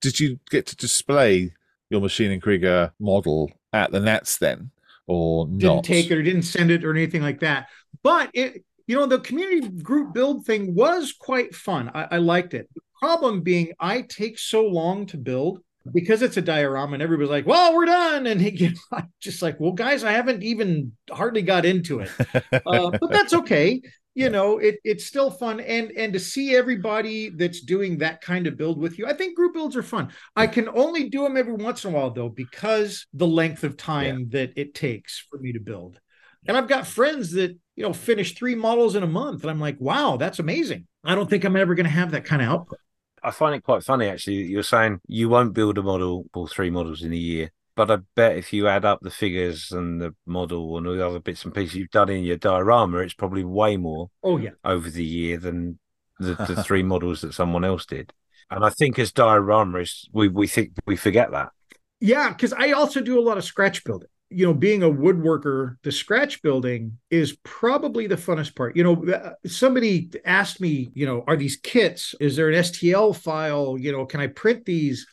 Did you get to display your machine and Krieger model at the Nats then, or not? Didn't take it or didn't send it or anything like that, but it. The community group build thing was quite fun. I liked it. The problem being, I take so long to build because it's a diorama, and everybody's like, well, we're done. And I'm just like, well, guys, I haven't even hardly got into it. But that's okay. It's still fun. And to see everybody that's doing that kind of build with you, I think group builds are fun. I can only do them every once in a while, though, because the length of time that it takes for me to build. And I've got friends that, finish 3 models in a month. And I'm like, wow, that's amazing. I don't think I'm ever going to have that kind of output. I find it quite funny, actually. You're saying you won't build a model or 3 models in a year. But I bet if you add up the figures and the model and all the other bits and pieces you've done in your diorama, it's probably way more over the year than the 3 models that someone else did. And I think as dioramists, we think we forget that. Yeah, because I also do a lot of scratch building. Being a woodworker, the scratch building is probably the funnest part. Somebody asked me, are these kits? Is there an STL file? Can I print these?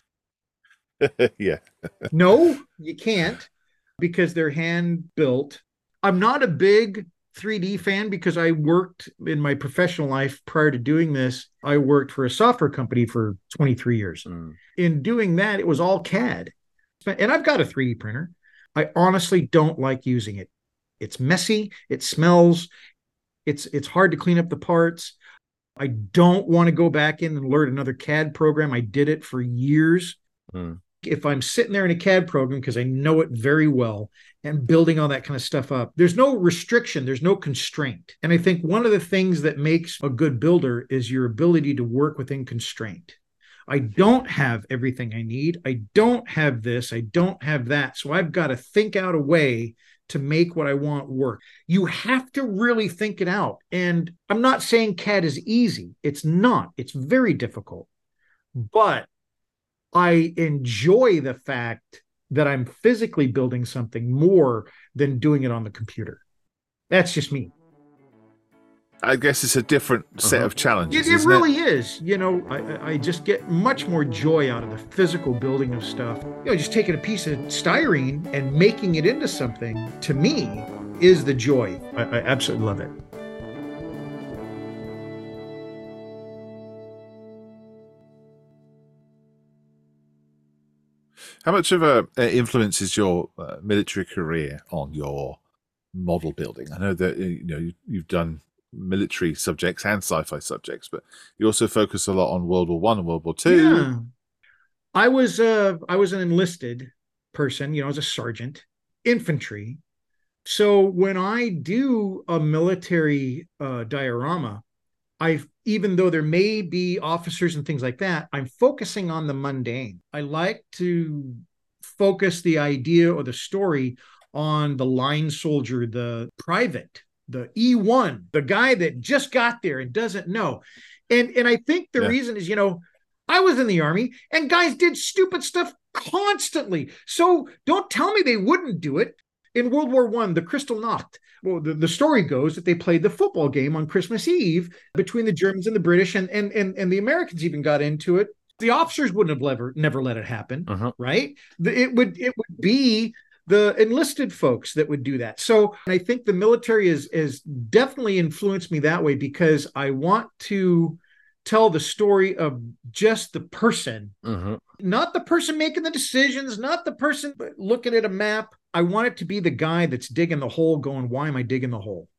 Yeah. No, you can't, because they're hand built. I'm not a big 3D fan, because I worked in my professional life prior to doing this. I worked for a software company for 23 years. In doing that, it was all CAD. And I've got a 3D printer. I honestly don't like using it. It's messy. It smells. It's hard to clean up the parts. I don't want to go back in and learn another CAD program. I did it for years. If I'm sitting there in a CAD program, because I know it very well, and building all that kind of stuff up, there's no restriction. There's no constraint. And I think one of the things that makes a good builder is your ability to work within constraint. I don't have everything I need. I don't have this. I don't have that. So I've got to think out a way to make what I want work. You have to really think it out. And I'm not saying CAD is easy. It's not. It's very difficult. But I enjoy the fact that I'm physically building something more than doing it on the computer. That's just me. I guess it's a different set of challenges. It really is. You know, I just get much more joy out of the physical building of stuff. You know, just taking a piece of styrene and making it into something, to me, is the joy. I absolutely love it. How much of an influence is your military career on your model building? I know that you've done military subjects and sci-fi subjects, but you also focus a lot on World War I and World War II. Yeah. I was an enlisted person. I was a sergeant, infantry. So when I do a military diorama, even though there may be officers and things like that, I'm focusing on the mundane. I like to focus the idea or the story on the line soldier, the private, the E1, the guy that just got there and doesn't know. And I think the reason is, I was in the Army and guys did stupid stuff constantly. So don't tell me they wouldn't do it. In World War I, the Kristallnacht, well, the story goes that they played the football game on Christmas Eve between the Germans and the British, and the Americans even got into it. The officers wouldn't have never let it happen, right? It would be the enlisted folks that would do that. So I think the military has definitely influenced me that way, because I want to tell the story of just the person, not the person making the decisions, not the person looking at a map. I want it to be the guy that's digging the hole going, why am I digging the hole?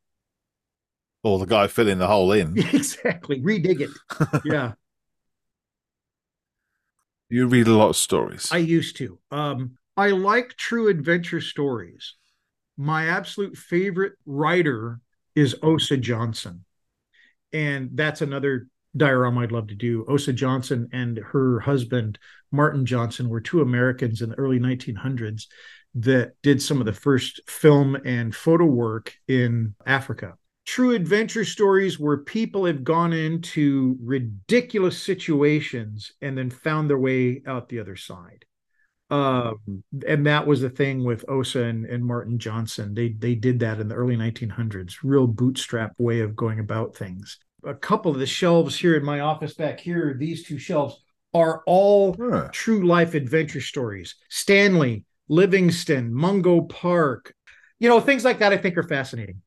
Or the guy filling the hole in. Exactly. Redig it. Yeah. You read a lot of stories. I used to. I like true adventure stories. My absolute favorite writer is Osa Johnson. And that's another diorama I'd love to do. Osa Johnson and her husband, Martin Johnson, were two Americans in the early 1900s that did some of the first film and photo work in Africa. True adventure stories where people have gone into ridiculous situations and then found their way out the other side. And that was the thing with Osa and Martin Johnson. They did that in the early 1900s, real bootstrap way of going about things. A couple of the shelves here in my office back here, these two shelves, are all true life adventure stories. Stanley, Livingston, Mungo Park, things like that I think are fascinating.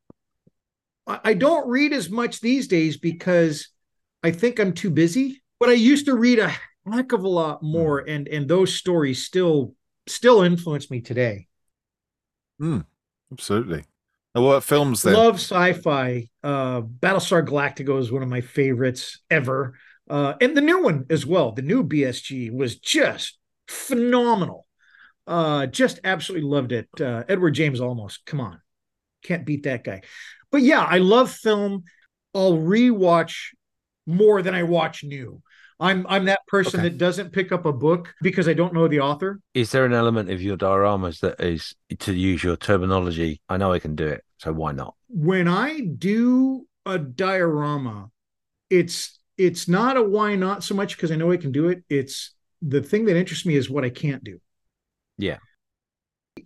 I don't read as much these days because I think I'm too busy, but I used to read a heck of a lot more, and those stories still influence me today. Absolutely. And what films then? Love sci-fi. Battlestar Galactica is one of my favorites ever. And the new one as well, the new BSG, was just phenomenal. Just absolutely loved it. Edward James Olmos, come on. Can't beat that guy. But yeah, I love film. I'll rewatch more than I watch new. I'm that person that doesn't pick up a book because I don't know the author. Is there an element of your dioramas that is, to use your terminology, I know I can do it, so why not? When I do a diorama, it's not a why not so much because I know I can do it. It's the thing that interests me is what I can't do. Yeah.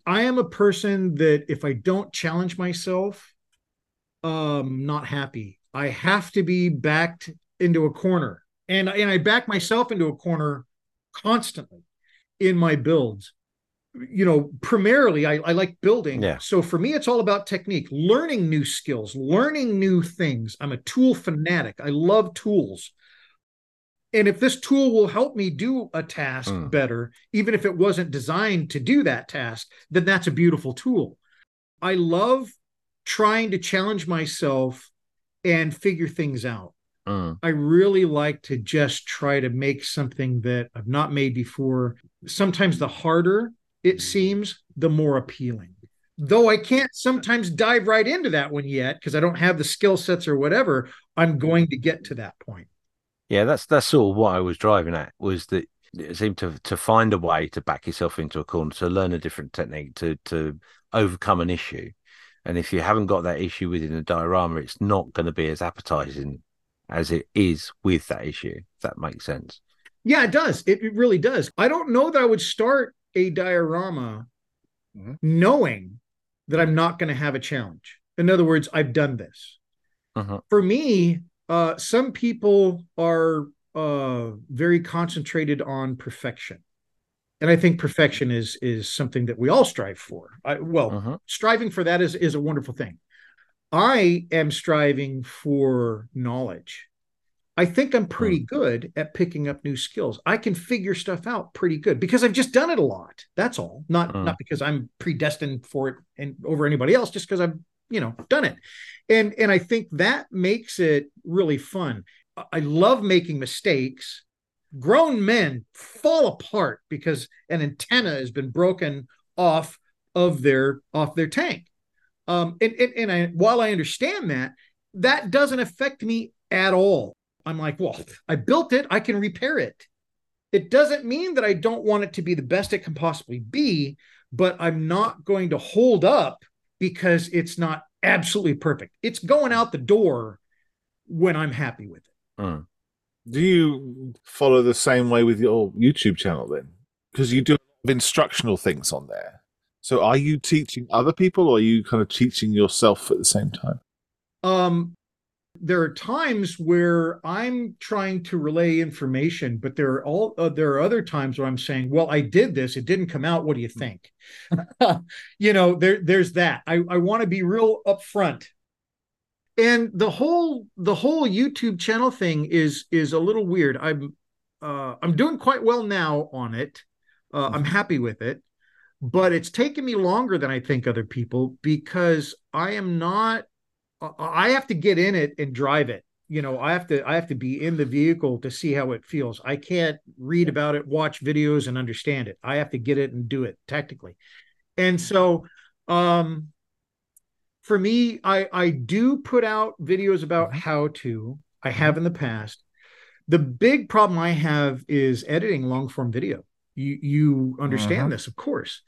I am a person that if I don't challenge myself, not happy. I have to be backed into a corner. And I back myself into a corner constantly in my builds. Primarily I like building. Yeah. So for me, it's all about technique, learning new skills, learning new things. I'm a tool fanatic. I love tools. And if this tool will help me do a task better, even if it wasn't designed to do that task, then that's a beautiful tool. I love trying to challenge myself and figure things out. I really like to just try to make something that I've not made before. Sometimes the harder it seems, the more appealing. Though I can't sometimes dive right into that one yet because I don't have the skill sets or whatever, I'm going to get to that point. Yeah, that's sort of what I was driving at, was that it seemed to find a way to back yourself into a corner, to learn a different technique, to overcome an issue. And if you haven't got that issue within a diorama, it's not going to be as appetizing as it is with that issue, if that makes sense. Yeah, it does. It really does. I don't know that I would start a diorama knowing that I'm not going to have a challenge. In other words, I've done this. For me, some people are very concentrated on perfection. And I think perfection is something that we all strive for. Striving for that is a wonderful thing. I am striving for knowledge. I think I'm pretty good at picking up new skills. I can figure stuff out pretty good because I've just done it a lot. That's all. Not because I'm predestined for it and over anybody else, just because I've, done it. And I think that makes it really fun. I love making mistakes. Grown men fall apart because an antenna has been broken off their tank. And while I understand that, that doesn't affect me at all. I'm like, well, I built it. I can repair it. It doesn't mean that I don't want it to be the best it can possibly be, but I'm not going to hold up because it's not absolutely perfect. It's going out the door when I'm happy with it. Do you follow the same way with your YouTube channel then? Because you do a lot of instructional things on there. So are you teaching other people or are you kind of teaching yourself at the same time? There are times where I'm trying to relay information, but there are other times where I'm saying, well, I did this. It didn't come out. What do you think? There's that. I want to be real upfront. And the whole YouTube channel thing is a little weird. I'm doing quite well now on it. I'm happy with it, but it's taken me longer than I think other people because I have to get in it and drive it. I have to be in the vehicle to see how it feels. I can't read about it, watch videos and understand it. I have to get it and do it tactically. And so, for me, I do put out videos about how to. I have in the past. The big problem I have is editing long-form video. You understand this, of course.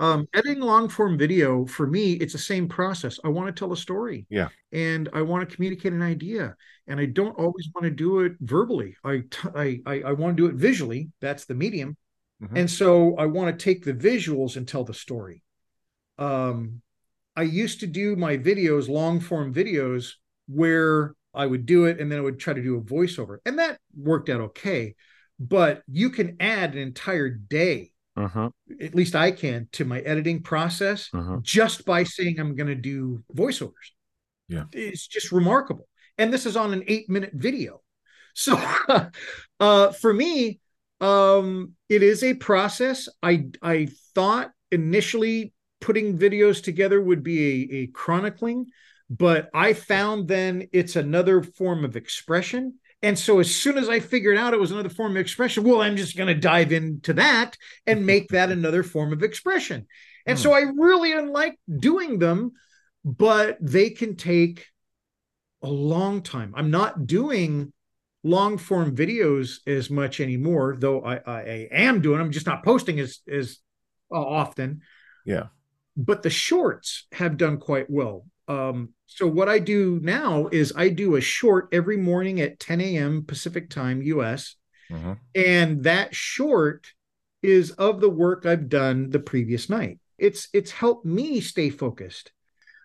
Editing long-form video, for me, it's the same process. I want to tell a story. Yeah. And I want to communicate an idea. And I don't always want to do it verbally. I want to do it visually. That's the medium. And so I want to take the visuals and tell the story. I used to do my videos, long form videos, where I would do it and then I would try to do a voiceover. And that worked out okay. But you can add an entire day, at least I can, to my editing process just by saying I'm going to do voiceovers. Yeah, it's just remarkable. And this is on an 8-minute video. So for me, it is a process. I thought initially putting videos together would be a chronicling, but I found then it's another form of expression. And so as soon as I figured out it was another form of expression, well, I'm just going to dive into that and make that another form of expression. And so I really unlike doing them, but they can take a long time. I'm not doing long form videos as much anymore, though I am doing them, just not posting as often. Yeah. But the shorts have done quite well. So what I do now is I do a short every morning at 10 a.m. Pacific time, U.S. And that short is of the work I've done the previous night. It's helped me stay focused.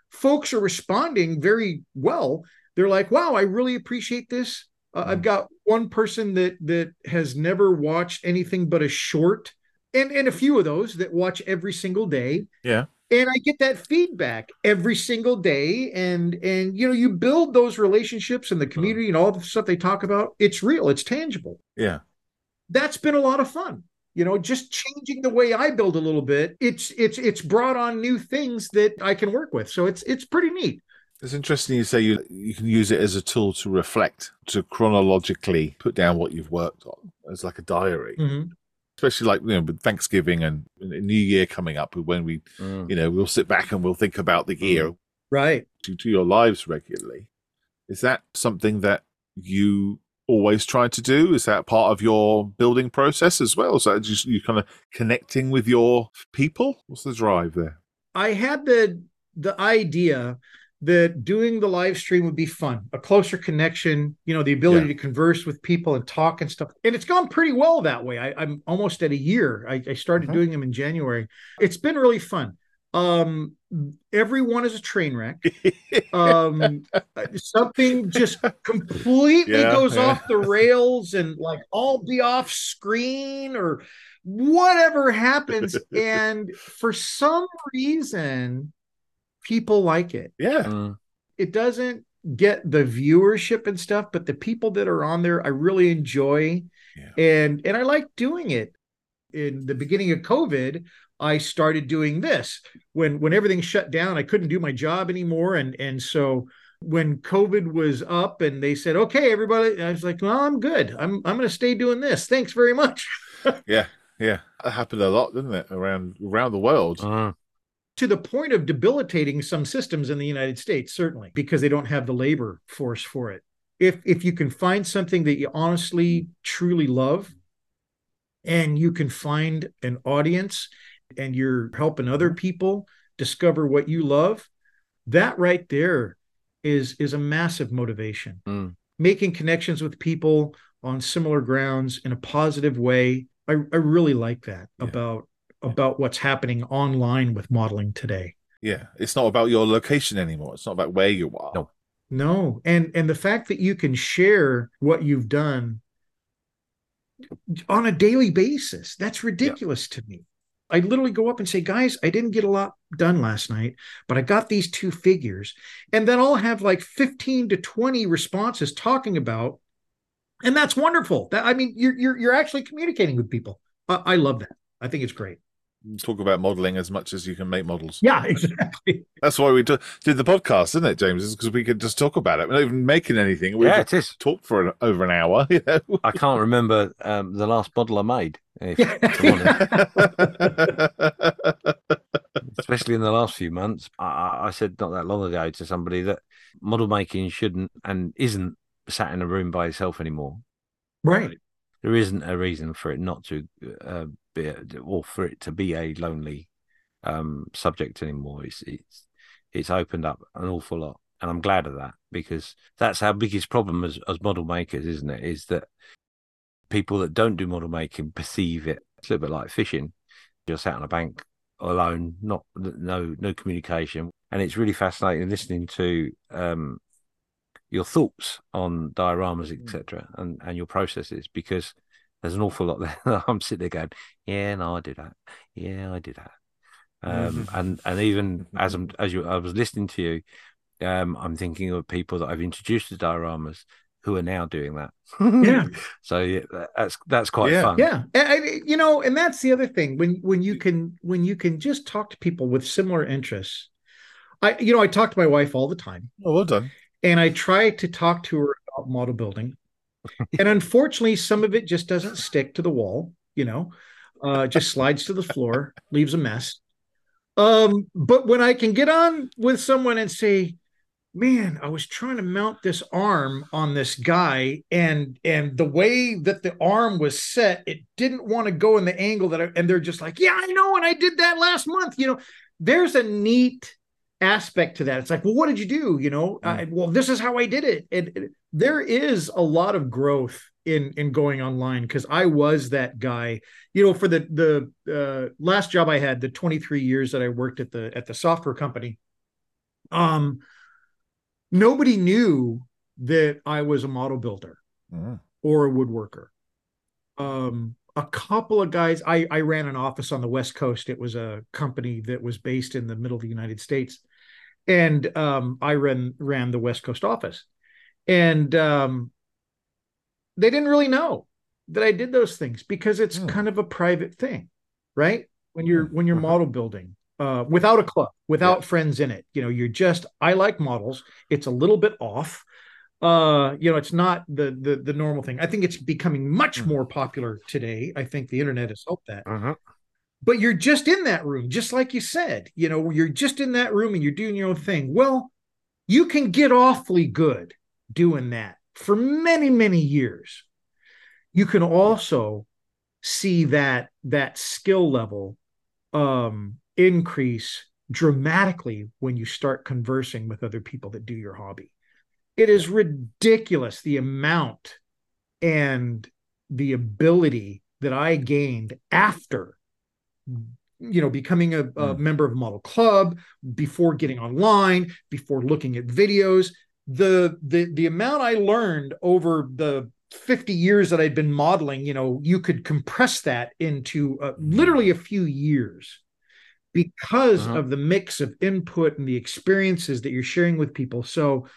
Folks are responding very well. They're like, wow, I really appreciate this. I've got one person that has never watched anything but a short, and a few of those that watch every single day. Yeah. And I get that feedback every single day. And you build those relationships in the community and all the stuff they talk about. It's real. It's tangible. Yeah. That's been a lot of fun. Just changing the way I build a little bit. It's brought on new things that I can work with. So it's pretty neat. It's interesting you say you can use it as a tool to reflect, to chronologically put down what you've worked on as like a diary. Especially like with Thanksgiving and New Year coming up, when we we'll sit back and we'll think about the year, right? To your lives regularly. Is that something that you always try to do? Is that part of your building process as well? Is that just you kind of connecting with your people? What's the drive there? I had the idea that doing the live stream would be fun, a closer connection, you know, the ability to converse with people and talk and stuff. And it's gone pretty well that way. I'm almost at a year. I started doing them in January. It's been really fun. Everyone is a train wreck. Something just completely goes off the rails and like I'll be off screen or whatever happens. And for some reason, people like it. It doesn't get the viewership and stuff, but the people that are on there, I really enjoy. And I like doing it. In the beginning of COVID, I started doing this when everything shut down. I couldn't do my job anymore. And so when COVID was up and they said, okay, everybody, I was like, well, I'm good. I'm going to stay doing this. Thanks very much. Yeah. That happened a lot, didn't it? Around the world. To the point of debilitating some systems in the United States, certainly, because they don't have the labor force for it. If you can find something that you honestly, truly love, and you can find an audience and you're helping other people discover what you love, that right there is a massive motivation. Making connections with people on similar grounds in a positive way. I really like that about what's happening online with modeling today. Yeah. It's not about your location anymore. It's not about where you are. No. And the fact that you can share what you've done on a daily basis, that's ridiculous to me. I literally go up and say, guys, I didn't get a lot done last night, but I got these two figures. And then I'll have like 15 to 20 responses talking about, and that's wonderful. That, I mean, you're actually communicating with people. I love that. I think it's great. Talk about modeling as much as you can make models. Yeah, exactly. That's why we did the podcast, isn't it, James? It's because we could just talk about it. We're not even making anything. We talked for over an hour. You know? I can't remember the last model I made, especially in the last few months. I said not that long ago to somebody that model making shouldn't and isn't sat in a room by itself anymore. Right. There isn't a reason for it not to be, or for it to be a lonely subject anymore. It's opened up an awful lot, and I'm glad of that, because that's our biggest problem as model makers, isn't it? Is that people that don't do model making perceive it. It's a little bit like fishing. You're sat on a bank alone, no communication, and it's really fascinating listening to your thoughts on dioramas, etc., and your processes, because there's an awful lot there. I'm sitting there going, I do that. And even as I was listening to you, I'm thinking of people that I've introduced to dioramas who are now doing that. So that's quite fun. Yeah. And that's the other thing. When you can just talk to people with similar interests. I talk to my wife all the time. Oh, well done. And I try to talk to her about model building. And unfortunately, some of it just doesn't stick to the wall, just slides to the floor, leaves a mess. But when I can get on with someone and say, man, I was trying to mount this arm on this guy, and the way that the arm was set, it didn't want to go in the angle and they're just like, yeah, I know. And I did that last month. There's a neat aspect to that. It's like, well, what did you do? This is how I did it. And there is a lot of growth in going online, because I was that guy, for the last job I had, the 23 years that I worked at the software company. Nobody knew that I was a model builder or a woodworker. A couple of guys, I ran an office on the West Coast. It was a company that was based in the middle of the United States. And I ran the West Coast office. And they didn't really know that I did those things, because it's kind of a private thing, right? When you're model building, without a club, without friends in it, you're just, I like models. It's a little bit off. It's not the normal thing. I think it's becoming much more popular today. I think the internet has helped that. But you're just in that room, just like you said, you're just in that room and you're doing your own thing. Well, you can get awfully good doing that for many, many years. You can also see that skill level increase dramatically when you start conversing with other people that do your hobby. It is ridiculous the amount and the ability that I gained after, you know, becoming a member of Model Club, before getting online, before looking at videos. The amount I learned over the 50 years that I'd been modeling, you know, you could compress that into literally a few years because of the mix of input and the experiences that you're sharing with people. So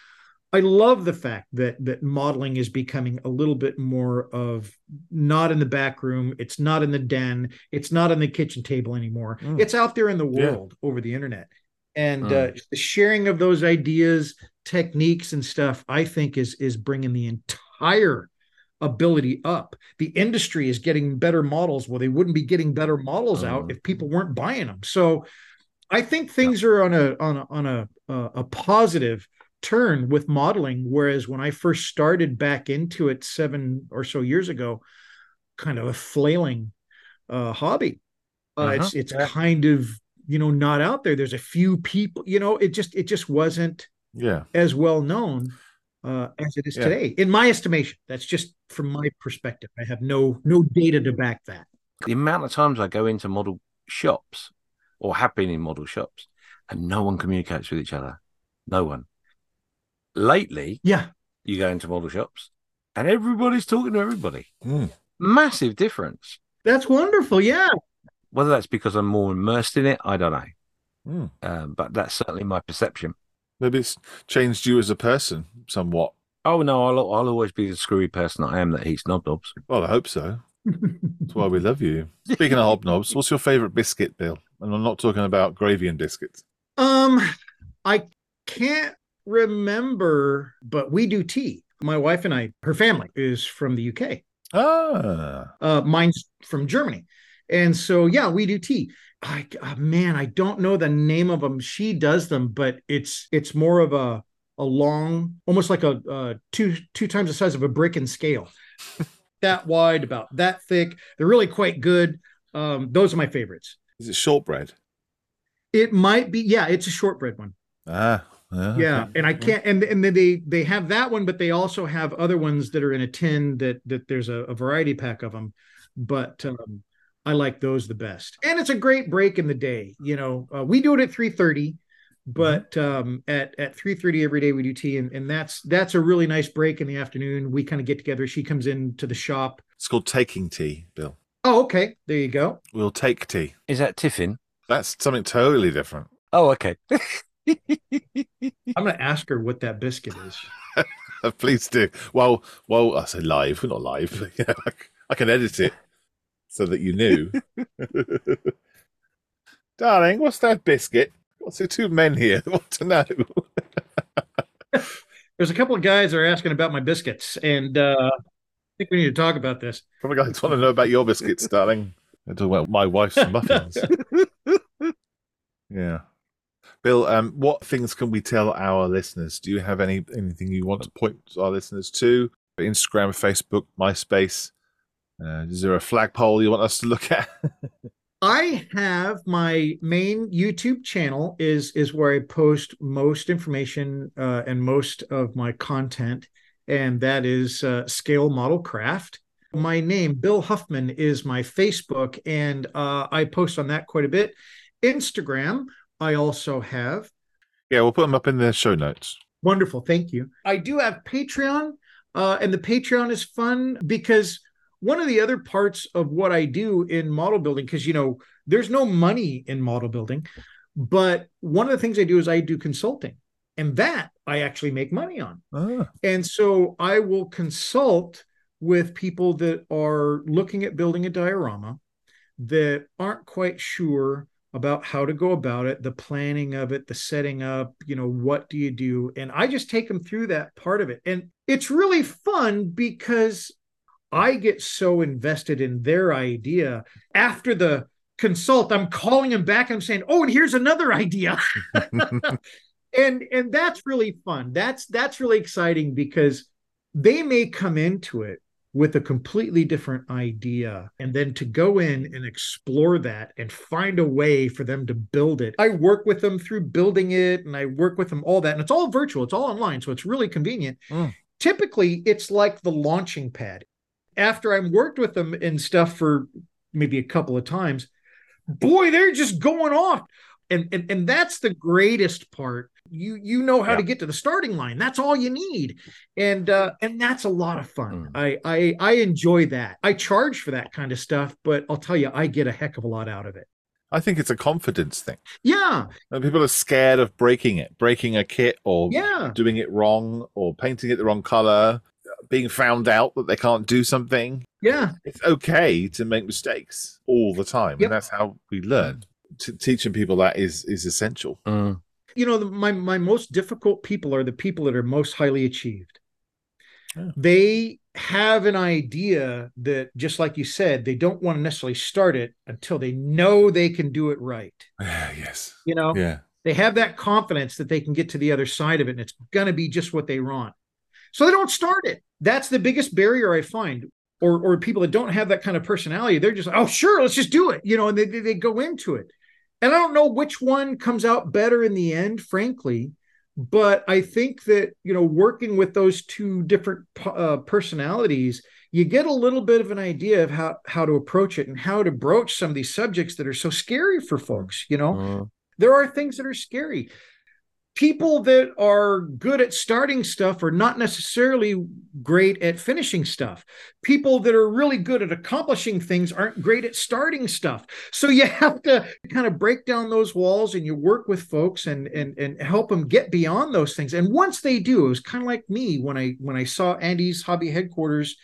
I love the fact that modeling is becoming a little bit more of not in the back room. It's not in the den. It's not on the kitchen table anymore. Oh. It's out there in the world over the internet. And the sharing of those ideas, techniques and stuff, I think is bringing the entire ability up. The industry is getting better models. Well, they wouldn't be getting better models out if people weren't buying them. So I think things are on a positive turn with modeling, whereas when I first started back into it 7 or so years ago, kind of a flailing hobby. It's kind of, you know, not out there. There's a few people, you know, it just wasn't as well known as it is today, in my estimation. That's just from my perspective. I have no data to back that. The amount of times I go into model shops or have been in model shops and no one communicates with each other. No one. Lately, you go into model shops and everybody's talking to everybody. Massive difference. That's wonderful. Yeah. Whether that's because I'm more immersed in it, I don't know. But that's certainly my perception. Maybe it's changed you as a person somewhat. Oh, no, I'll always be the screwy person I am that eats Hobnobs. Well, I hope so. That's why we love you. Speaking of Hobnobs, what's your favourite biscuit, Bill? And I'm not talking about gravy and biscuits. I can't remember, but we do tea. My wife and I, her family is from the UK. Mine's from Germany. And so, yeah, we do tea. I don't know the name of them. She does them, but it's more of a long, almost like a two times the size of a brick in scale. That wide, about that thick. They're really quite good. Those are my favorites. Is it shortbread? It might be. Yeah, it's a shortbread one. Yeah, and I can't, and they have that one, but they also have other ones that are in a tin that there's a variety pack of them, but I like those the best. And it's a great break in the day, you know. We do it at 3:30, but at 3:30 every day we do tea, and that's a really nice break in the afternoon. We kind of get together. She comes into the shop. It's called taking tea, Bill. Oh, okay, there you go. We'll take tea. Is that tiffin? That's something totally different. Oh, okay. I'm going to ask her what that biscuit is. Please do. Well, I say live. We're not live. Yeah, I can edit it so that you knew. Darling, what's that biscuit? What's the two men here that want to know? There's a couple of guys that are asking about my biscuits, and I think we need to talk about this. Some of the guys want to know about your biscuits, darling. They're talking about my wife's muffins. Yeah. Bill, what things can we tell our listeners? Do you have anything you want to point our listeners to? Instagram, Facebook, MySpace? Is there a flagpole you want us to look at? I have my main YouTube channel is where I post most information and most of my content, and that is Scale Model Craft. My name, Bill Huffman, is my Facebook, and I post on that quite a bit. Instagram, I also have. Yeah, we'll put them up in the show notes. Wonderful. Thank you. I do have Patreon, and the Patreon is fun because one of the other parts of what I do in model building, because, you know, there's no money in model building, but one of the things I do is I do consulting, and that I actually make money on. And so I will consult with people that are looking at building a diorama that aren't quite sure about how to go about it, the planning of it, the setting up, you know, what do you do? And I just take them through that part of it. And it's really fun because I get so invested in their idea. After the consult, I'm calling them back. I'm saying, oh, and here's another idea. And that's really fun. That's really exciting because they may come into it with a completely different idea, and then to go in and explore that and find a way for them to build it. I work with them through building it, and I work with them all that, and it's all virtual, it's all online, so it's really convenient. Typically, it's like the launching pad. After I've worked with them and stuff for maybe a couple of times, boy, they're just going off. And that's the greatest part. You know how to get to the starting line. That's all you need. And that's a lot of fun. I enjoy that. I charge for that kind of stuff, but I'll tell you, I get a heck of a lot out of it. I think it's a confidence thing. Yeah. And people are scared of breaking a kit or doing it wrong or painting it the wrong color, being found out that they can't do something. Yeah. It's okay to make mistakes all the time. Yep. And that's how we learn. Teaching people that is essential. You know, my most difficult people are the people that are most highly achieved. Yeah. They have an idea that, just like you said, they don't want to necessarily start it until they know they can do it right. Yes. You know, they have that confidence that they can get to the other side of it and it's going to be just what they want. So they don't start it. That's the biggest barrier I find. Or people that don't have that kind of personality, they're just, oh, sure, let's just do it. You know, and they go into it. And I don't know which one comes out better in the end, frankly, but I think that, you know, working with those two different personalities, you get a little bit of an idea of how to approach it and how to broach some of these subjects that are so scary for folks. You know, there are things that are scary. People that are good at starting stuff are not necessarily great at finishing stuff. People that are really good at accomplishing things aren't great at starting stuff. So you have to kind of break down those walls, and you work with folks and help them get beyond those things. And once they do, it was kind of like me when I saw Andy's Hobby Headquarters.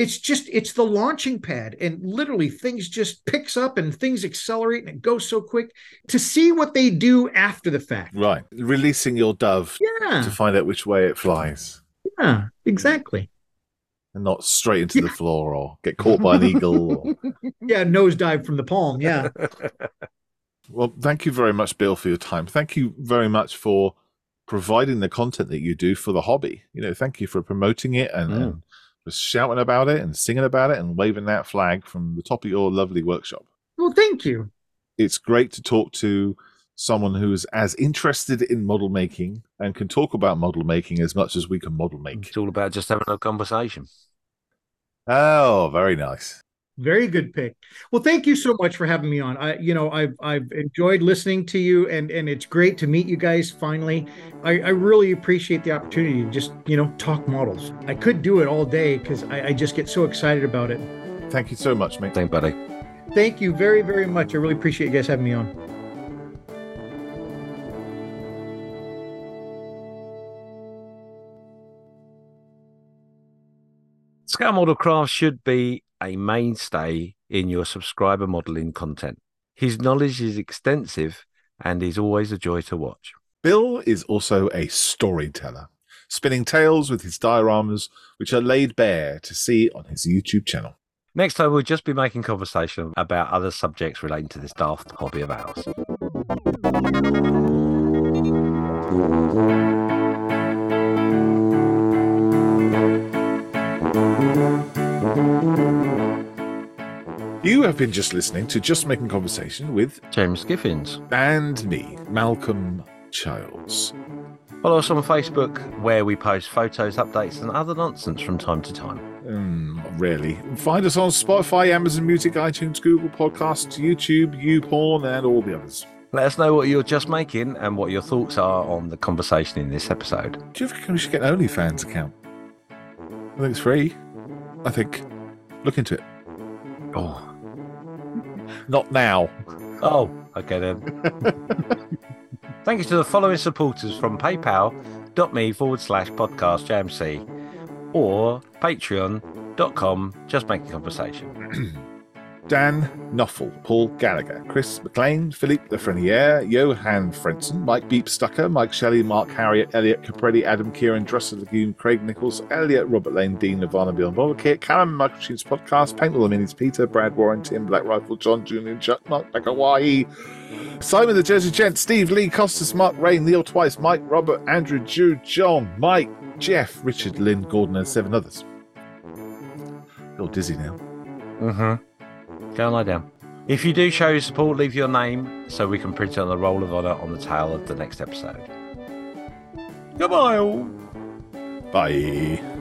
It's the launching pad, and literally things just picks up and things accelerate and it goes so quick to see what they do after the fact. Right. Releasing your dove to find out which way it flies. Yeah, exactly. And not straight into the floor or get caught by an eagle. Or... Yeah, nosedive from the palm. Yeah. Well, thank you very much, Bill, for your time. Thank you very much for providing the content that you do for the hobby. You know, thank you for promoting it and shouting about it and singing about it and waving that flag from the top of your lovely workshop. Well, thank you. It's great to talk to someone who's as interested in model making and can talk about model making as much as we can model make. It's all about just having a conversation. Oh, very nice. Very good pick. Well, thank you so much for having me on. I've enjoyed listening to you, and it's great to meet you guys finally. I really appreciate the opportunity to just, you know, talk models. I could do it all day because I just get so excited about it. Thank you so much, mate. Thanks, buddy. Thank you very, very much. I really appreciate you guys having me on. Scale Model Craft should be a mainstay in your subscriber modeling content. His knowledge is extensive and is always a joy to watch. Bill is also a storyteller, spinning tales with his dioramas, which are laid bare to see on his YouTube channel. Next time, we'll just be making conversation about other subjects relating to this daft hobby of ours. You have been just listening to Just Making Conversation with James Skiffins and me, Malcolm Childs. Follow us on Facebook, where we post photos, updates and other nonsense from time to time. Rarely. Find us on Spotify, Amazon Music, iTunes, Google Podcasts, YouTube, YouPorn and all the others. Let us know what you're just making and what your thoughts are on the conversation in this episode. Do you think we should get an OnlyFans account? I think it's free. I think. Look into it. Oh. Not now. Oh, okay then. Thank you to the following supporters from paypal.me/podcastjmc or patreon.com/justmakingconversation. Dan Knoffel, Paul Gallagher, Chris McLean, Philippe Lefreniere, Johan Frenson, Mike Beep Stucker, Mike Shelley, Mark Harriet, Elliot Caprelli, Adam Kieran, Dressler Lagoon, Craig Nichols, Elliot, Robert Lane, Dean, Nirvana, Beyond Bobakit, Callum, Michael Sheen's Podcast, Paint All the Minis, Peter, Brad Warren, Tim, Black Rifle, John, Julian, Chuck, Mark, Hawaii, Simon the Jersey Gent, Steve Lee, Costas, Mark Rain, Neil Twice, Mike, Robert, Andrew, Jude, John, Mike, Jeff, Richard, Lynn, Gordon, and 7 others. A little dizzy now. Mm-hmm. Go and lie down. If you do show your support, leave your name so we can print it on the roll of honor on the tail of the next episode. Goodbye all. Bye.